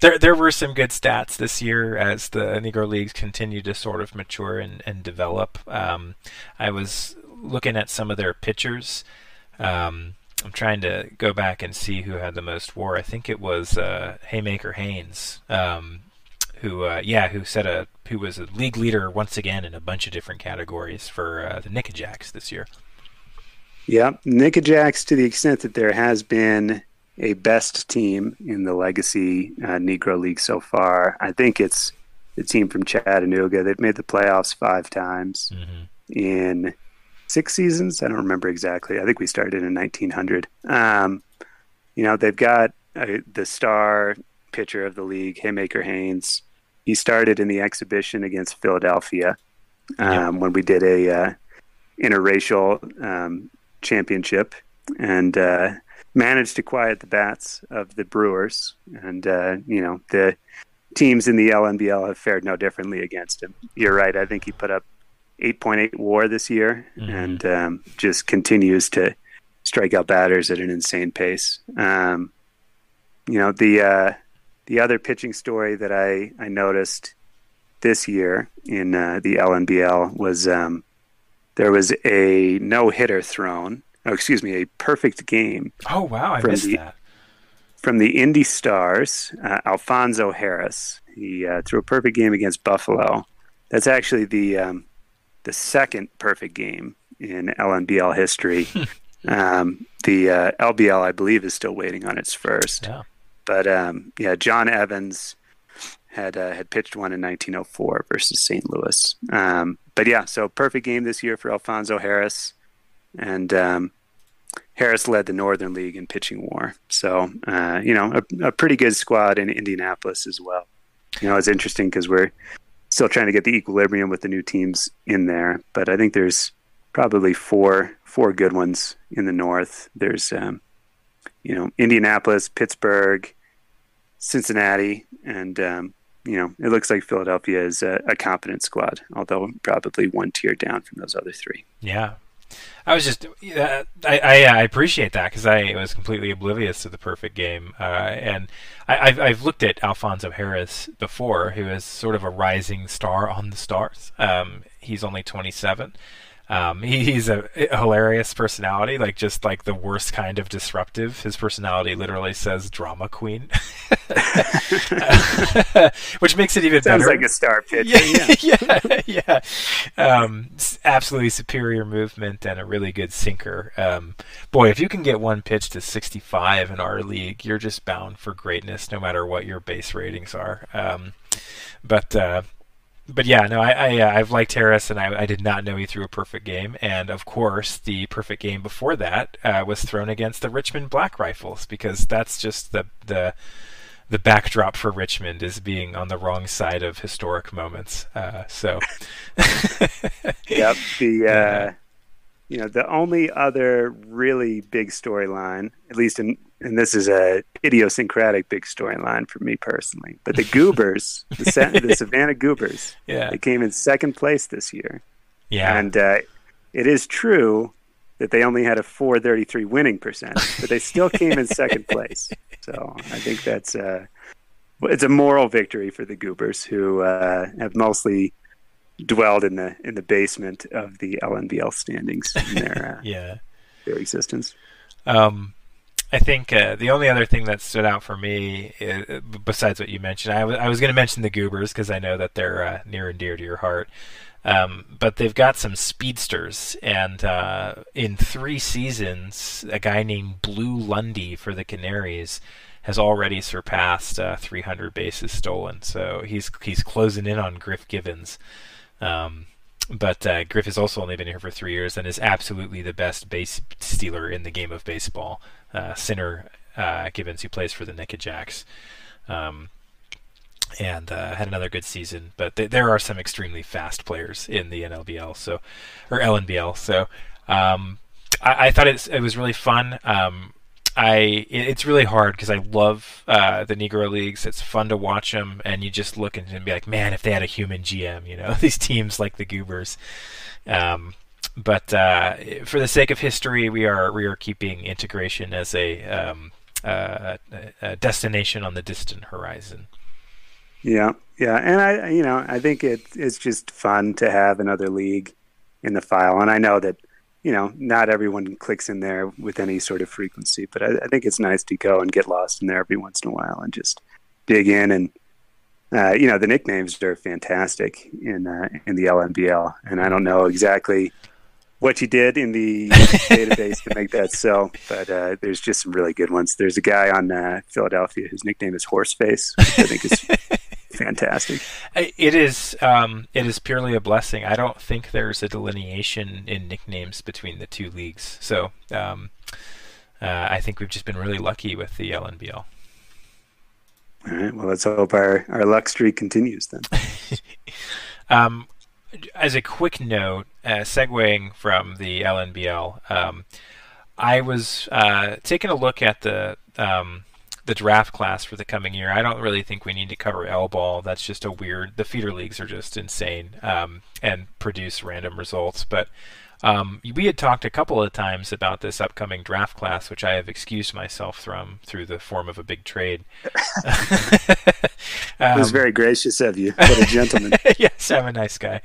there there were some good stats this year as the Negro Leagues continue to sort of mature and, and develop. Um, I was looking at some of their pitchers. Um, I'm trying to go back and see who had the most war. I think it was uh, Haymaker Haynes. Um Who, uh, yeah, who set a who was a league leader once again in a bunch of different categories for uh, the Nickajacks this year. Yeah, Nickajacks, to the extent that there has been a best team in the Legacy uh, Negro League so far. I think it's the team from Chattanooga. They've made the playoffs five times mm-hmm. in six seasons. I don't remember exactly. I think we started in nineteen hundred. Um, you know, they've got uh, the star pitcher of the league, Haymaker Haynes. He started in the exhibition against Philadelphia um, yeah. when we did a uh, interracial um, championship, and uh, managed to quiet the bats of the Brewers. And uh, you know, the teams in the L N B L have fared no differently against him. You're right. I think he put up eight point eight WAR this year, mm-hmm. and um, just continues to strike out batters at an insane pace. Um, you know the. Uh, The other pitching story that I, I noticed this year in uh, the L N B L was um, there was a no-hitter thrown. Oh, excuse me, a perfect game. Oh, wow, I missed the, that. From the Indy Stars, uh, Alfonso Harris. He uh, threw a perfect game against Buffalo. That's actually the um, the second perfect game in L N B L history. um, the uh, L B L, I believe, is still waiting on its first. Yeah. But, um, yeah, John Evans had uh, had pitched one in nineteen oh four versus Saint Louis. Um, but, yeah, so perfect game this year for Alfonso Harris. And um, Harris led the Northern League in pitching war. So, uh, you know, a, a pretty good squad in Indianapolis as well. You know, it's interesting because we're still trying to get the equilibrium with the new teams in there. But I think there's probably four four good ones in the North. There's, um, you know, Indianapolis, Pittsburgh, Cincinnati, and, um, you know, it looks like Philadelphia is a, a competent squad, although probably one tier down from those other three. Yeah. I was just, uh, I, I, I appreciate that because I was completely oblivious to the perfect game. Uh, and I, I've, I've looked at Alfonso Harris before, who is sort of a rising star on the Stars. Um, he's only twenty-seven. Um, he, he's a, a hilarious personality, like just like the worst kind of disruptive. His personality literally says drama queen, which makes it even Sounds better. Sounds like a star pitcher. Yeah, yeah, yeah. Um, absolutely superior movement and a really good sinker. Um, boy, if you can get one pitch to sixty-five in our league, you're just bound for greatness, no matter what your base ratings are. Um, but, uh, But yeah, no, I, I uh, I've liked Harris, and I, I did not know he threw a perfect game. And of course, the perfect game before that uh, was thrown against the Richmond Black Rifles, because that's just the the the backdrop for Richmond is being on the wrong side of historic moments. Uh, so, yep. The uh, you know the only other really big storyline, at least in. And this is a idiosyncratic big storyline for me personally. But the Goobers, the, Sa- the Savannah Goobers, yeah. they came in second place this year. Yeah, and uh, it is true that they only had a four thirty-three winning percent, but they still came in second place. So I think that's uh, it's a moral victory for the Goobers, who uh, have mostly dwelled in the in the basement of the L N B L standings in their uh, yeah. their existence. Um. I think uh, the only other thing that stood out for me, is, besides what you mentioned, I, w- I was going to mention the Goobers because I know that they're uh, near and dear to your heart, um, but they've got some speedsters, and uh, in three seasons, a guy named Blue Lundy for the Canaries has already surpassed uh, three hundred bases stolen, so he's he's closing in on Griff Givens. Um, But uh, Griff has also only been here for three years and is absolutely the best base stealer in the game of baseball. Uh, Sinner uh, Gibbons, who plays for the Naked Jacks, um, and uh, had another good season. But th- there are some extremely fast players in the N L B L, so or L N B L. So um, I-, I thought it's, it was really fun. Um, I it's really hard because I love uh, the Negro Leagues. It's fun to watch them, and you just look and be like, man, if they had a human G M, you know, these teams like the Goobers. Um, but uh, for the sake of history, we are we are keeping integration as a, um, uh, a destination on the distant horizon. Yeah, yeah, and I you know I think it it's just fun to have another league in the file, and I know that. You know, not everyone clicks in there with any sort of frequency, but I, I think it's nice to go and get lost in there every once in a while and just dig in. And uh, you know, the nicknames are fantastic in uh, in the L N B L, and I don't know exactly what you did in the database to make that so, but uh, there's just some really good ones. There's a guy on uh, Philadelphia whose nickname is Horseface, which I think is. Fantastic. It is um, it is purely a blessing. I don't think there's a delineation in nicknames between the two leagues. So um, uh, I think we've just been really lucky with the L N B L. All right. Well, let's hope our, our luck streak continues then. um, as a quick note, uh, segueing from the L N B L, um, I was uh, taking a look at the um, – the draft class for the coming year. I don't really think we need to cover L ball. That's just a weird, the feeder leagues are just insane um, and produce random results. But um, we had talked a couple of times about this upcoming draft class, which I have excused myself from through the form of a big trade. um, it was very gracious of you. What a gentleman. Yes, I'm a nice guy.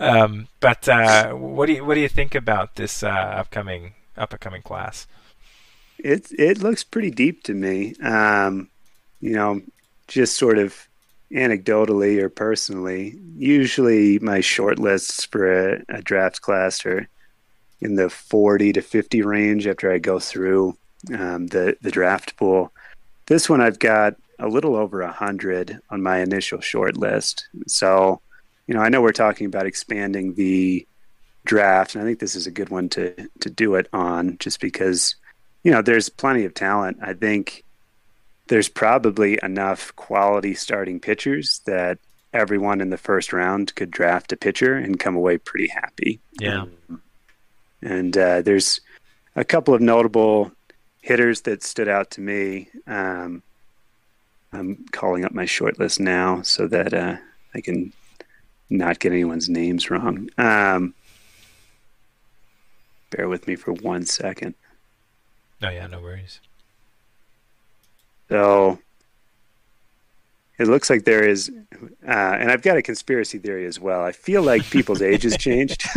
Um, but uh, what do you, what do you think about this uh, upcoming, upcoming class? It it looks pretty deep to me, um, you know, just sort of anecdotally or personally. Usually my short lists for a, a draft class are in the forty to fifty range after I go through um, the, the draft pool. This one I've got a little over one hundred on my initial short list. So, you know, I know we're talking about expanding the draft, and I think this is a good one to, to do it on just because... You know, there's plenty of talent. I think there's probably enough quality starting pitchers that everyone in the first round could draft a pitcher and come away pretty happy. Yeah. Um, and uh, there's a couple of notable hitters that stood out to me. Um, I'm calling up my short list now so that uh, I can not get anyone's names wrong. Um, bear with me for one second. Oh, yeah, no worries. So it looks like there is, uh, and I've got a conspiracy theory as well. I feel like people's ages changed.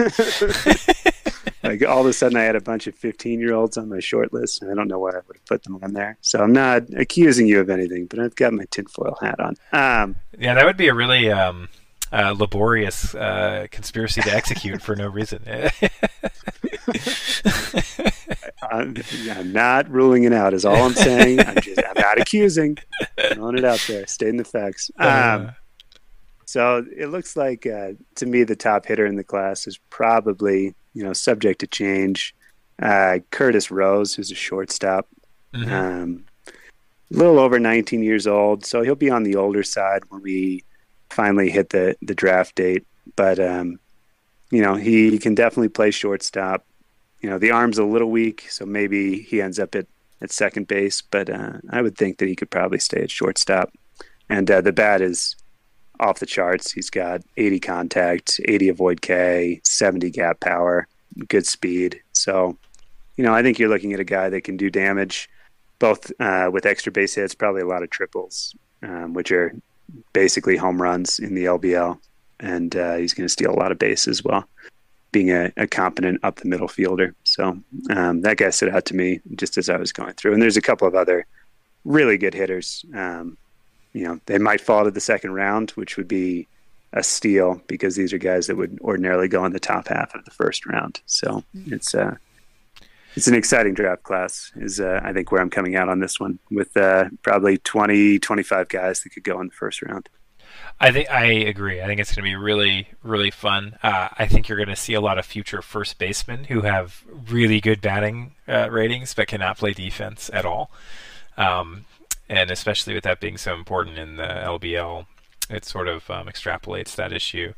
Like all of a sudden I had a bunch of fifteen-year-olds on my short list, and I don't know why I would have put them on there. So I'm not accusing you of anything, but I've got my tinfoil hat on. Um, yeah, that would be a really um, uh, laborious uh, conspiracy to execute for no reason. I'm, I'm not ruling it out is all I'm saying. I'm just I'm not accusing. I'm throwing it out there. Stating the facts. Um, so it looks like uh, to me the top hitter in the class is probably, you know, subject to change. Uh, Curtis Rose, who's a shortstop. Mm-hmm. Um, a little over nineteen years old, so he'll be on the older side when we finally hit the, the draft date. But um, you know, he, he can definitely play shortstop. You know, the arm's a little weak, so maybe he ends up at, at second base, but uh, I would think that he could probably stay at shortstop. And uh, the bat is off the charts. He's got eighty contact, eighty avoid K, seventy gap power, good speed. So, you know, I think you're looking at a guy that can do damage, both uh, with extra base hits, probably a lot of triples, um, which are basically home runs in the L B L, and uh, he's going to steal a lot of base as well. Being a, a competent up the middle fielder. So um, that guy stood out to me just as I was going through. And there's a couple of other really good hitters. Um, you know, they might fall to the second round, which would be a steal because these are guys that would ordinarily go in the top half of the first round. So it's uh, it's an exciting draft class is, uh, I think, where I'm coming out on this one with uh, probably twenty, twenty-five guys that could go in the first round. I think I agree. I think it's going to be really, really fun. Uh, I think you're going to see a lot of future first basemen who have really good batting uh, ratings but cannot play defense at all. Um, and especially with that being so important in the L B L, it sort of um, extrapolates that issue.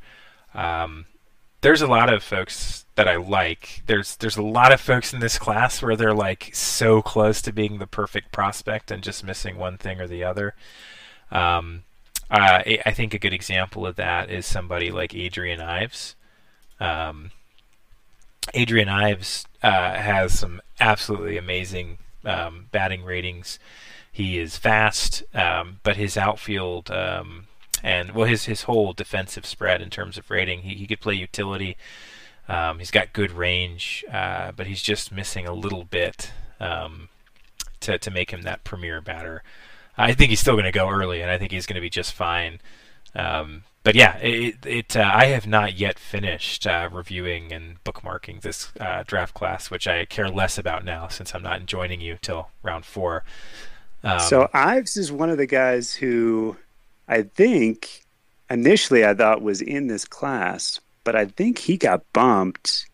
Um, there's a lot of folks that I like. There's there's a lot of folks in this class where they're like so close to being the perfect prospect and just missing one thing or the other. Um, uh, I think a good example of that is somebody like Adrian Ives. Um, Adrian Ives uh, has some absolutely amazing um, batting ratings. He is fast, um, but his outfield... Um, And, well, his his whole defensive spread in terms of rating, he, he could play utility. Um, he's got good range, uh, but he's just missing a little bit um, to, to make him that premier batter. I think he's still going to go early, and I think he's going to be just fine. Um, but, yeah, it, it uh, I have not yet finished uh, reviewing and bookmarking this uh, draft class, which I care less about now since I'm not joining you till round four. Um, so Ives is one of the guys who... I think initially I thought was in this class, but I think he got bumped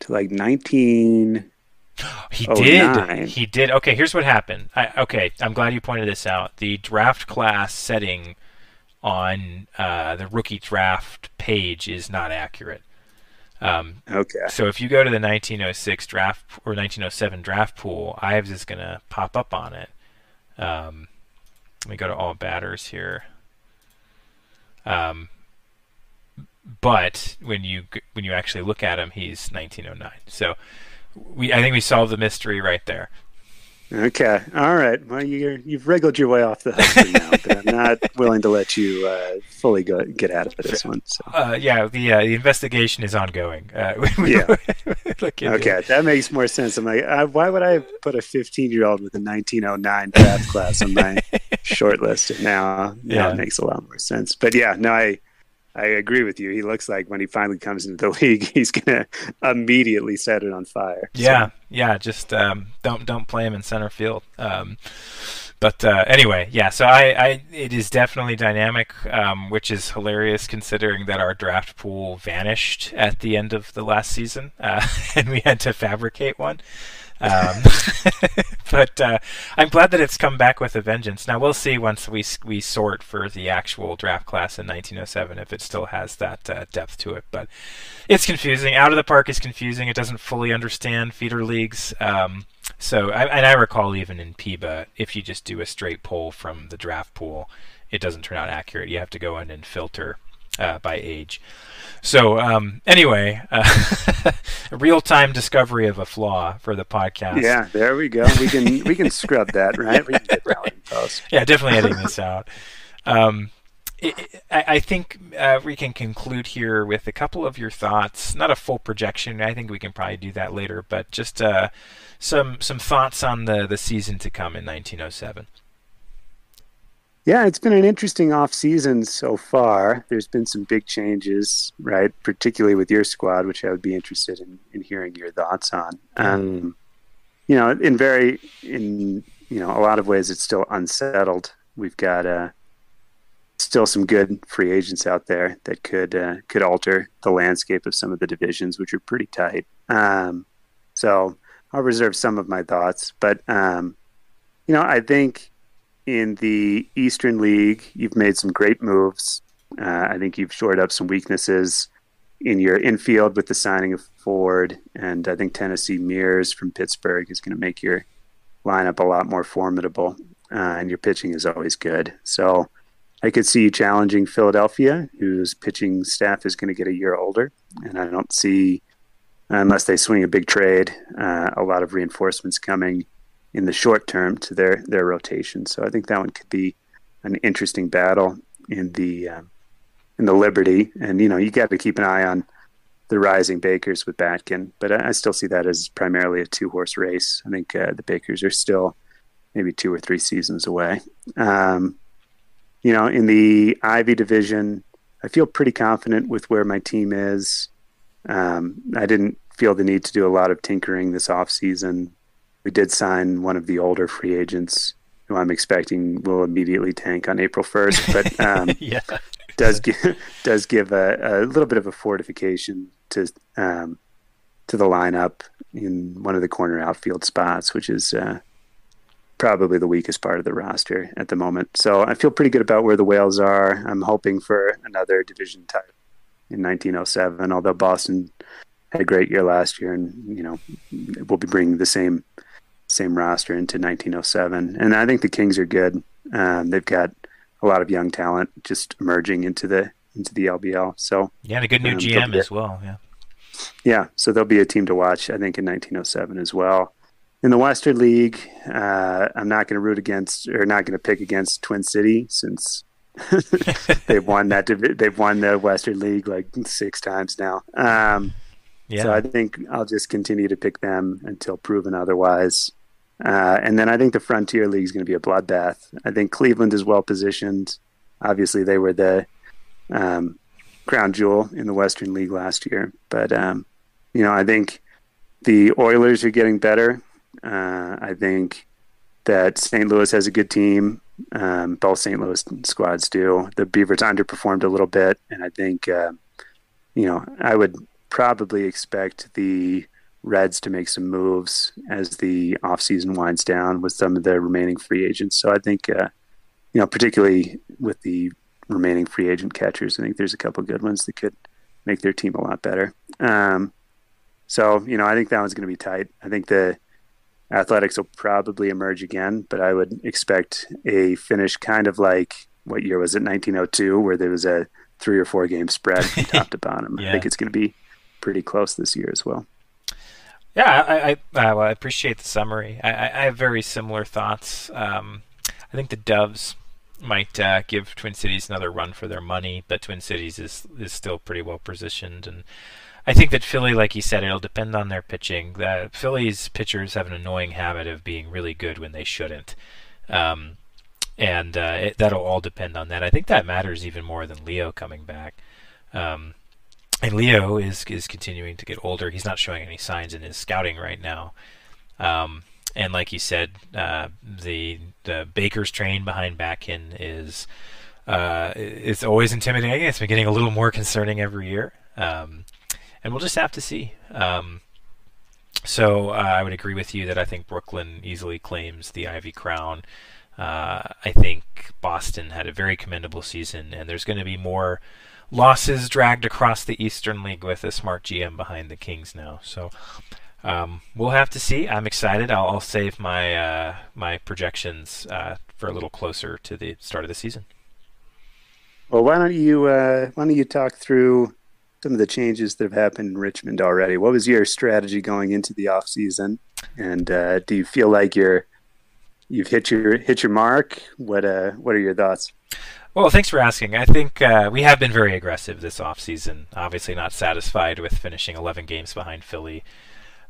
to like nineteen. He did. He did. Okay, here's what happened. I, okay, I'm glad you pointed this out. The draft class setting on uh, the rookie draft page is not accurate. Um, okay. So if you go to the nineteen oh six draft or nineteen oh seven draft pool, Ives is going to pop up on it. Um, let me go to all batters here. Um, but when you when you actually look at him, he's nineteen oh nine. So we I think we solved the mystery right there. Okay, all right. Well, you're, you've wriggled your way off the hook now, but I'm not willing to let you uh, fully go, get out of this one. So. Uh, yeah, the uh, the investigation is ongoing. Uh, we, yeah. Look at okay, it. That makes more sense. I'm like, uh, why would I put a fifteen-year-old with a nineteen oh nine draft class on my short list? Now, now yeah. It makes a lot more sense. But yeah, no, I I agree with you. He looks like when he finally comes into the league, he's gonna immediately set it on fire. Yeah, so. yeah. Just um, don't don't play him in center field. Um, but uh, anyway, yeah. So I, I it is definitely dynamic, um, which is hilarious considering that our draft pool vanished at the end of the last season, uh, and we had to fabricate one. Um, but uh, I'm glad that it's come back with a vengeance. Now we'll see once we we sort for the actual draft class in nineteen oh seven if it still has that uh, depth to it. But it's confusing. Out of the park is confusing. It doesn't fully understand feeder leagues. Um, so I, and I recall even in P I B A, if you just do a straight poll from the draft pool, it doesn't turn out accurate. You have to go in and filter uh, by age. So um, anyway, uh, a real-time discovery of a flaw for the podcast. Yeah, there we go. We can we can scrub that, right? We can get that in post. Yeah, definitely editing this out. Um, it, it, I, I think uh, we can conclude here with a couple of your thoughts. Not a full projection. I think we can probably do that later, but just uh, some some thoughts on the, the season to come in nineteen oh seven. Yeah, it's been an interesting off-season so far. There's been some big changes, right, particularly with your squad, which I would be interested in, in hearing your thoughts on. Um, you know, in very, in you know, a lot of ways it's still unsettled. We've got uh, still some good free agents out there that could uh, could alter the landscape of some of the divisions, which are pretty tight. Um, so I'll reserve some of my thoughts. But, um, you know, I think... in the Eastern League, you've made some great moves. Uh, I think you've shored up some weaknesses in your infield with the signing of Ford, and I think Tennessee Mears from Pittsburgh is going to make your lineup a lot more formidable, uh, and your pitching is always good. So I could see you challenging Philadelphia, whose pitching staff is going to get a year older, and I don't see, unless they swing a big trade, uh, a lot of reinforcements coming in the short term to their, their rotation. So I think that one could be an interesting battle in the um, in the Liberty. And, you know, you got to keep an eye on the rising Bakers with Batkin. But I, I still see that as primarily a two-horse race. I think uh, the Bakers are still maybe two or three seasons away. Um, you know, in the Ivy division, I feel pretty confident with where my team is. Um, I didn't feel the need to do a lot of tinkering this offseason. We did sign one of the older free agents who I'm expecting will immediately tank on April first, but um, yeah. does give does give a, a little bit of a fortification to um, to the lineup in one of the corner outfield spots, which is uh, probably the weakest part of the roster at the moment. So I feel pretty good about where the Whales are. I'm hoping for another division title in nineteen oh seven, although Boston had a great year last year, and you know we'll be bringing the same same roster into nineteen oh seven. And I think the Kings are good. Um, they've got a lot of young talent just emerging into the into the L B L. So yeah, and a good new um, G M as well. Yeah, yeah. So they'll be a team to watch, I think, in nineteen oh seven as well. In the Western League, uh, I'm not going to root against or not going to pick against Twin City, since they've won that div- they've won the Western League like six times now. Um, yeah. So I think I'll just continue to pick them until proven otherwise. Uh, and then I think the Frontier League is going to be a bloodbath. I think Cleveland is well positioned. Obviously, they were the um, crown jewel in the Western League last year. But, um, you know, I think the Oilers are getting better. Uh, I think that Saint Louis has a good team. Um, both Saint Louis squads do. The Beavers underperformed a little bit. And I think, uh, you know, I would probably expect the Reds to make some moves as the offseason winds down with some of the remaining free agents. So I think, uh, you know, particularly with the remaining free agent catchers, I think there's a couple of good ones that could make their team a lot better. Um, so, you know, I think that one's going to be tight. I think the Athletics will probably emerge again, but I would expect a finish kind of like, what year was it, nineteen oh two, where there was a three or four game spread from top to bottom. Yeah. I think it's going to be pretty close this year as well. Yeah, I I, uh, well, I appreciate the summary. I, I, I have very similar thoughts. Um, I think the Doves might uh, give Twin Cities another run for their money, but Twin Cities is is still pretty well positioned. And I think that Philly, like you said, it'll depend on their pitching. The Philly's pitchers have an annoying habit of being really good when they shouldn't. Um, and uh, it, that'll all depend on that. I think that matters even more than Leo coming back. Um And Leo is is continuing to get older. He's not showing any signs in his scouting right now. Um, and like you said, uh, the the Baker's train behind Backen is uh, it's always intimidating. It's been getting a little more concerning every year. Um, and we'll just have to see. Um, so uh, I would agree with you that I think Brooklyn easily claims the Ivy crown. Uh, I think Boston had a very commendable season, and there's going to be more losses dragged across the Eastern League with a smart G M behind the Kings now. So um, we'll have to see. I'm excited. I'll, I'll save my uh, my projections uh, for a little closer to the start of the season. Well, why don't you uh, why don't you talk through some of the changes that have happened in Richmond already? What was your strategy going into the off season, and uh, do you feel like you're you've hit your hit your mark? What uh, what are your thoughts? Well, thanks for asking. I think uh, we have been very aggressive this offseason, obviously not satisfied with finishing eleven games behind Philly.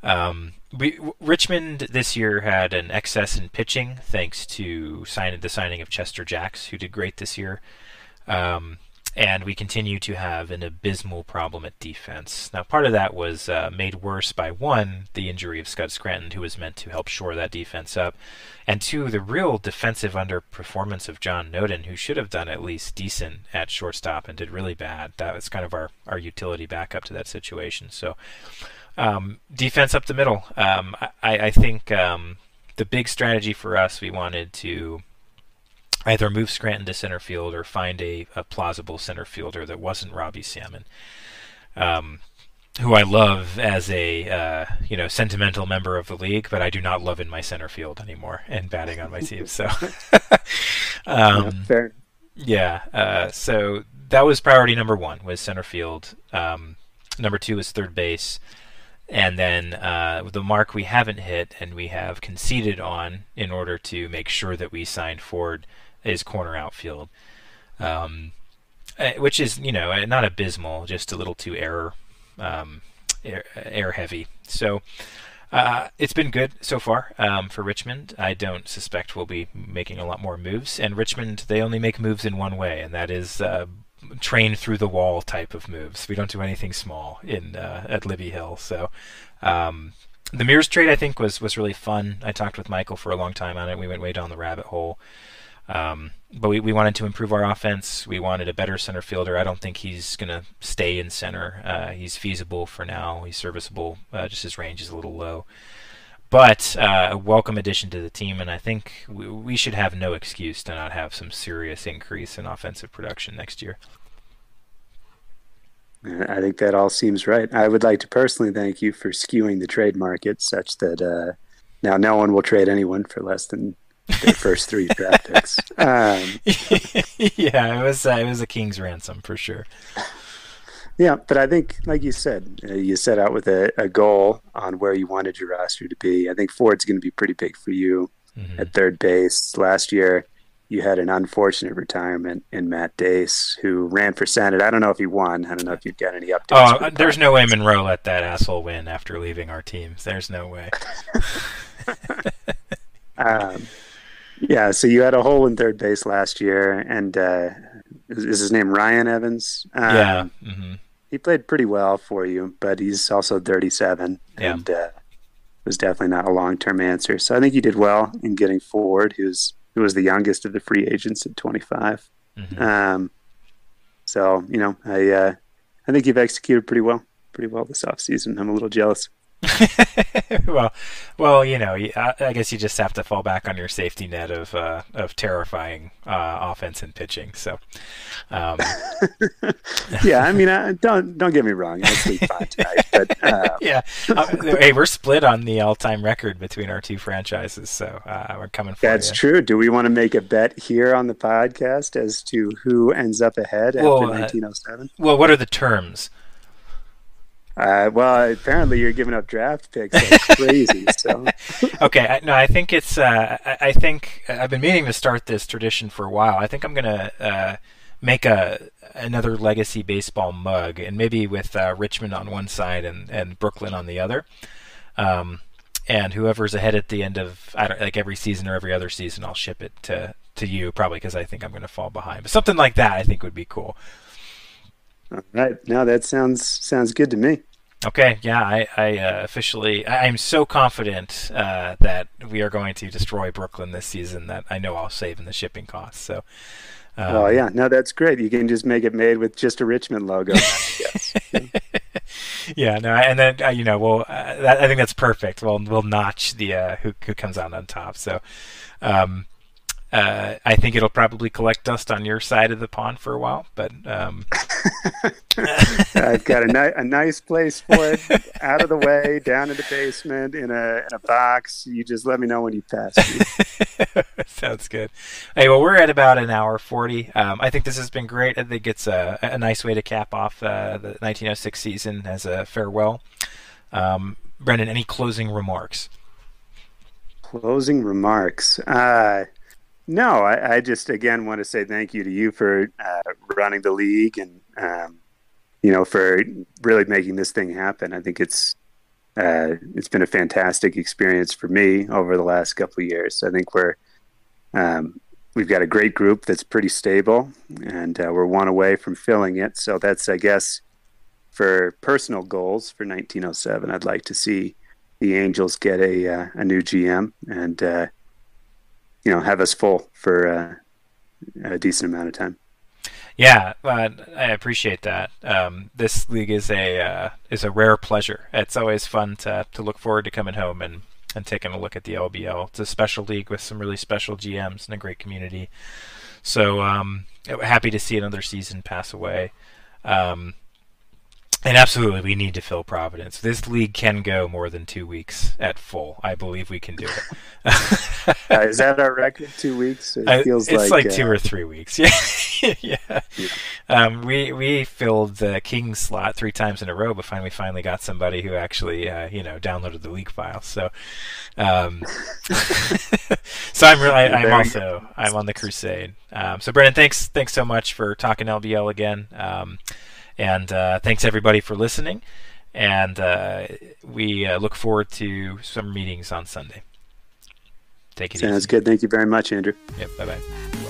Um, we, w- Richmond this year had an excess in pitching thanks to sign- the signing of Chester Jacks, who did great this year. Um, and we continue to have an abysmal problem at defense. Now, part of that was uh, made worse by, one, the injury of Scott Scranton, who was meant to help shore that defense up, and two, the real defensive underperformance of John Noden, who should have done at least decent at shortstop and did really bad. That was kind of our, our utility backup to that situation. So um, defense up the middle. Um, I, I think um, the big strategy for us, we wanted to either move Scranton to center field or find a, a plausible center fielder that wasn't Robbie Salmon, um, who I love as a uh, you know sentimental member of the league, but I do not love in my center field anymore and batting on my team. So, um, yeah, yeah uh, so that was priority number one, was center field. Um, number two is third base. And then uh, the mark we haven't hit and we have conceded on in order to make sure that we signed Ford is corner outfield, um, which is, you know, not abysmal, just a little too error, um, air, air heavy. So uh, it's been good so far um, for Richmond. I don't suspect we'll be making a lot more moves. And Richmond, they only make moves in one way, and that is uh, train through the wall type of moves. We don't do anything small in uh, at Libby Hill. So um, the Mears trade, I think, was, was really fun. I talked with Michael for a long time on it. We went way down the rabbit hole. Um, but we, we wanted to improve our offense. We wanted a better center fielder. I don't think he's going to stay in center. Uh, he's feasible for now. He's serviceable. Uh, just his range is a little low. But uh, a welcome addition to the team, and I think we, we should have no excuse to not have some serious increase in offensive production next year. I think that all seems right. I would like to personally thank you for skewing the trade market such that uh, now no one will trade anyone for less than their first three draft picks. Um, yeah, it was uh, it was a king's ransom for sure. Yeah, but I think, like you said, uh, you set out with a, a goal on where you wanted your roster to be. I think Ford's going to be pretty big for you mm-hmm. at third base. Last year, you had an unfortunate retirement in Matt Dace, who ran for Senate. I don't know if he won. I don't know if you've got any updates. Oh, there's no way Monroe let that asshole win after leaving our team. There's no way. um, yeah, so you had a hole in third base last year, and uh, is his name Ryan Evans? Um, yeah. Mm-hmm. He played pretty well for you, but he's also thirty-seven yeah. and uh, was definitely not a long-term answer. So I think you did well in getting Ford, who's who was the youngest of the free agents at twenty-five. Mm-hmm. Um, so, you know, I uh, I think you've executed pretty well, pretty well this offseason. I'm a little jealous. well, well, you know, I guess you just have to fall back on your safety net of uh, of terrifying uh, offense and pitching. So, um. yeah, I mean, I, don't don't get me wrong. I sleep fine tonight, but uh, yeah, uh, hey, we're split on the all-time record between our two franchises, so uh, we're coming for that's you. True. Do we want to make a bet here on the podcast as to who ends up ahead after well, uh, nineteen oh seven? Well, what are the terms? Uh, well, apparently you're giving up draft picks. That's crazy. So. okay, I, no, I think it's. Uh, I, I think I've been meaning to start this tradition for a while. I think I'm gonna uh, make a another Legacy Baseball mug, and maybe with uh, Richmond on one side and, and Brooklyn on the other. Um, and whoever's ahead at the end of I don't like every season or every other season, I'll ship it to to you probably because I think I'm gonna fall behind. But something like that, I think would be cool. All right. No, that sounds sounds good to me. Okay. Yeah, I, I uh, officially I, I'm so confident uh, that we are going to destroy Brooklyn this season that I know I'll save in the shipping costs. So. Um, oh yeah, no, that's great. You can just make it made with just a Richmond logo. yeah. No, and then uh, you know, well, uh, that, I think that's perfect. We'll we'll notch the uh, who who comes out on top. So. Um, Uh, I think it'll probably collect dust on your side of the pond for a while, but um... I've got a, ni- a nice place for it, out of the way, down in the basement, in a in a box. You just let me know when you pass me. Sounds good. Hey, well, we're at about an hour forty. Um, I think this has been great. I think it's a, a nice way to cap off uh, the nineteen oh six season as a farewell. Um, Brendan, any closing remarks? Closing remarks. Uh, No, I, I just, again, want to say thank you to you for uh, running the league and, um, you know, for really making this thing happen. I think it's uh, it's been a fantastic experience for me over the last couple of years. I think we're, um, we've got a great group that's pretty stable, and uh, we're one away from filling it. So that's, I guess, for personal goals for nineteen oh seven, I'd like to see the Angels get a, uh, a new G M and, uh, you know, have us full for uh, a decent amount of time. Yeah, uh, I appreciate that. Um, this league is a uh, is a rare pleasure. It's always fun to to look forward to coming home and, and taking a look at the L B L. It's a special league with some really special G Ms and a great community. So um, happy to see another season pass away. Um, and absolutely, we need to fill Providence. This league can go more than two weeks at full. I believe we can do it. uh, is that our record, two weeks? It feels uh, it's like, like two uh, or three weeks. Yeah. yeah. yeah. Um, we we filled the King slot three times in a row, but finally, finally got somebody who actually, uh, you know, downloaded the league file. So, um, so I'm really, I, I'm also, I'm on the crusade. Um, so Brendan, thanks, thanks so much for talking L B L again. Um, And uh, thanks, everybody, for listening. And uh, we uh, look forward to some meetings on Sunday. Take it easy. Sounds good. Thank you very much, Andrew. Yep. Bye-bye.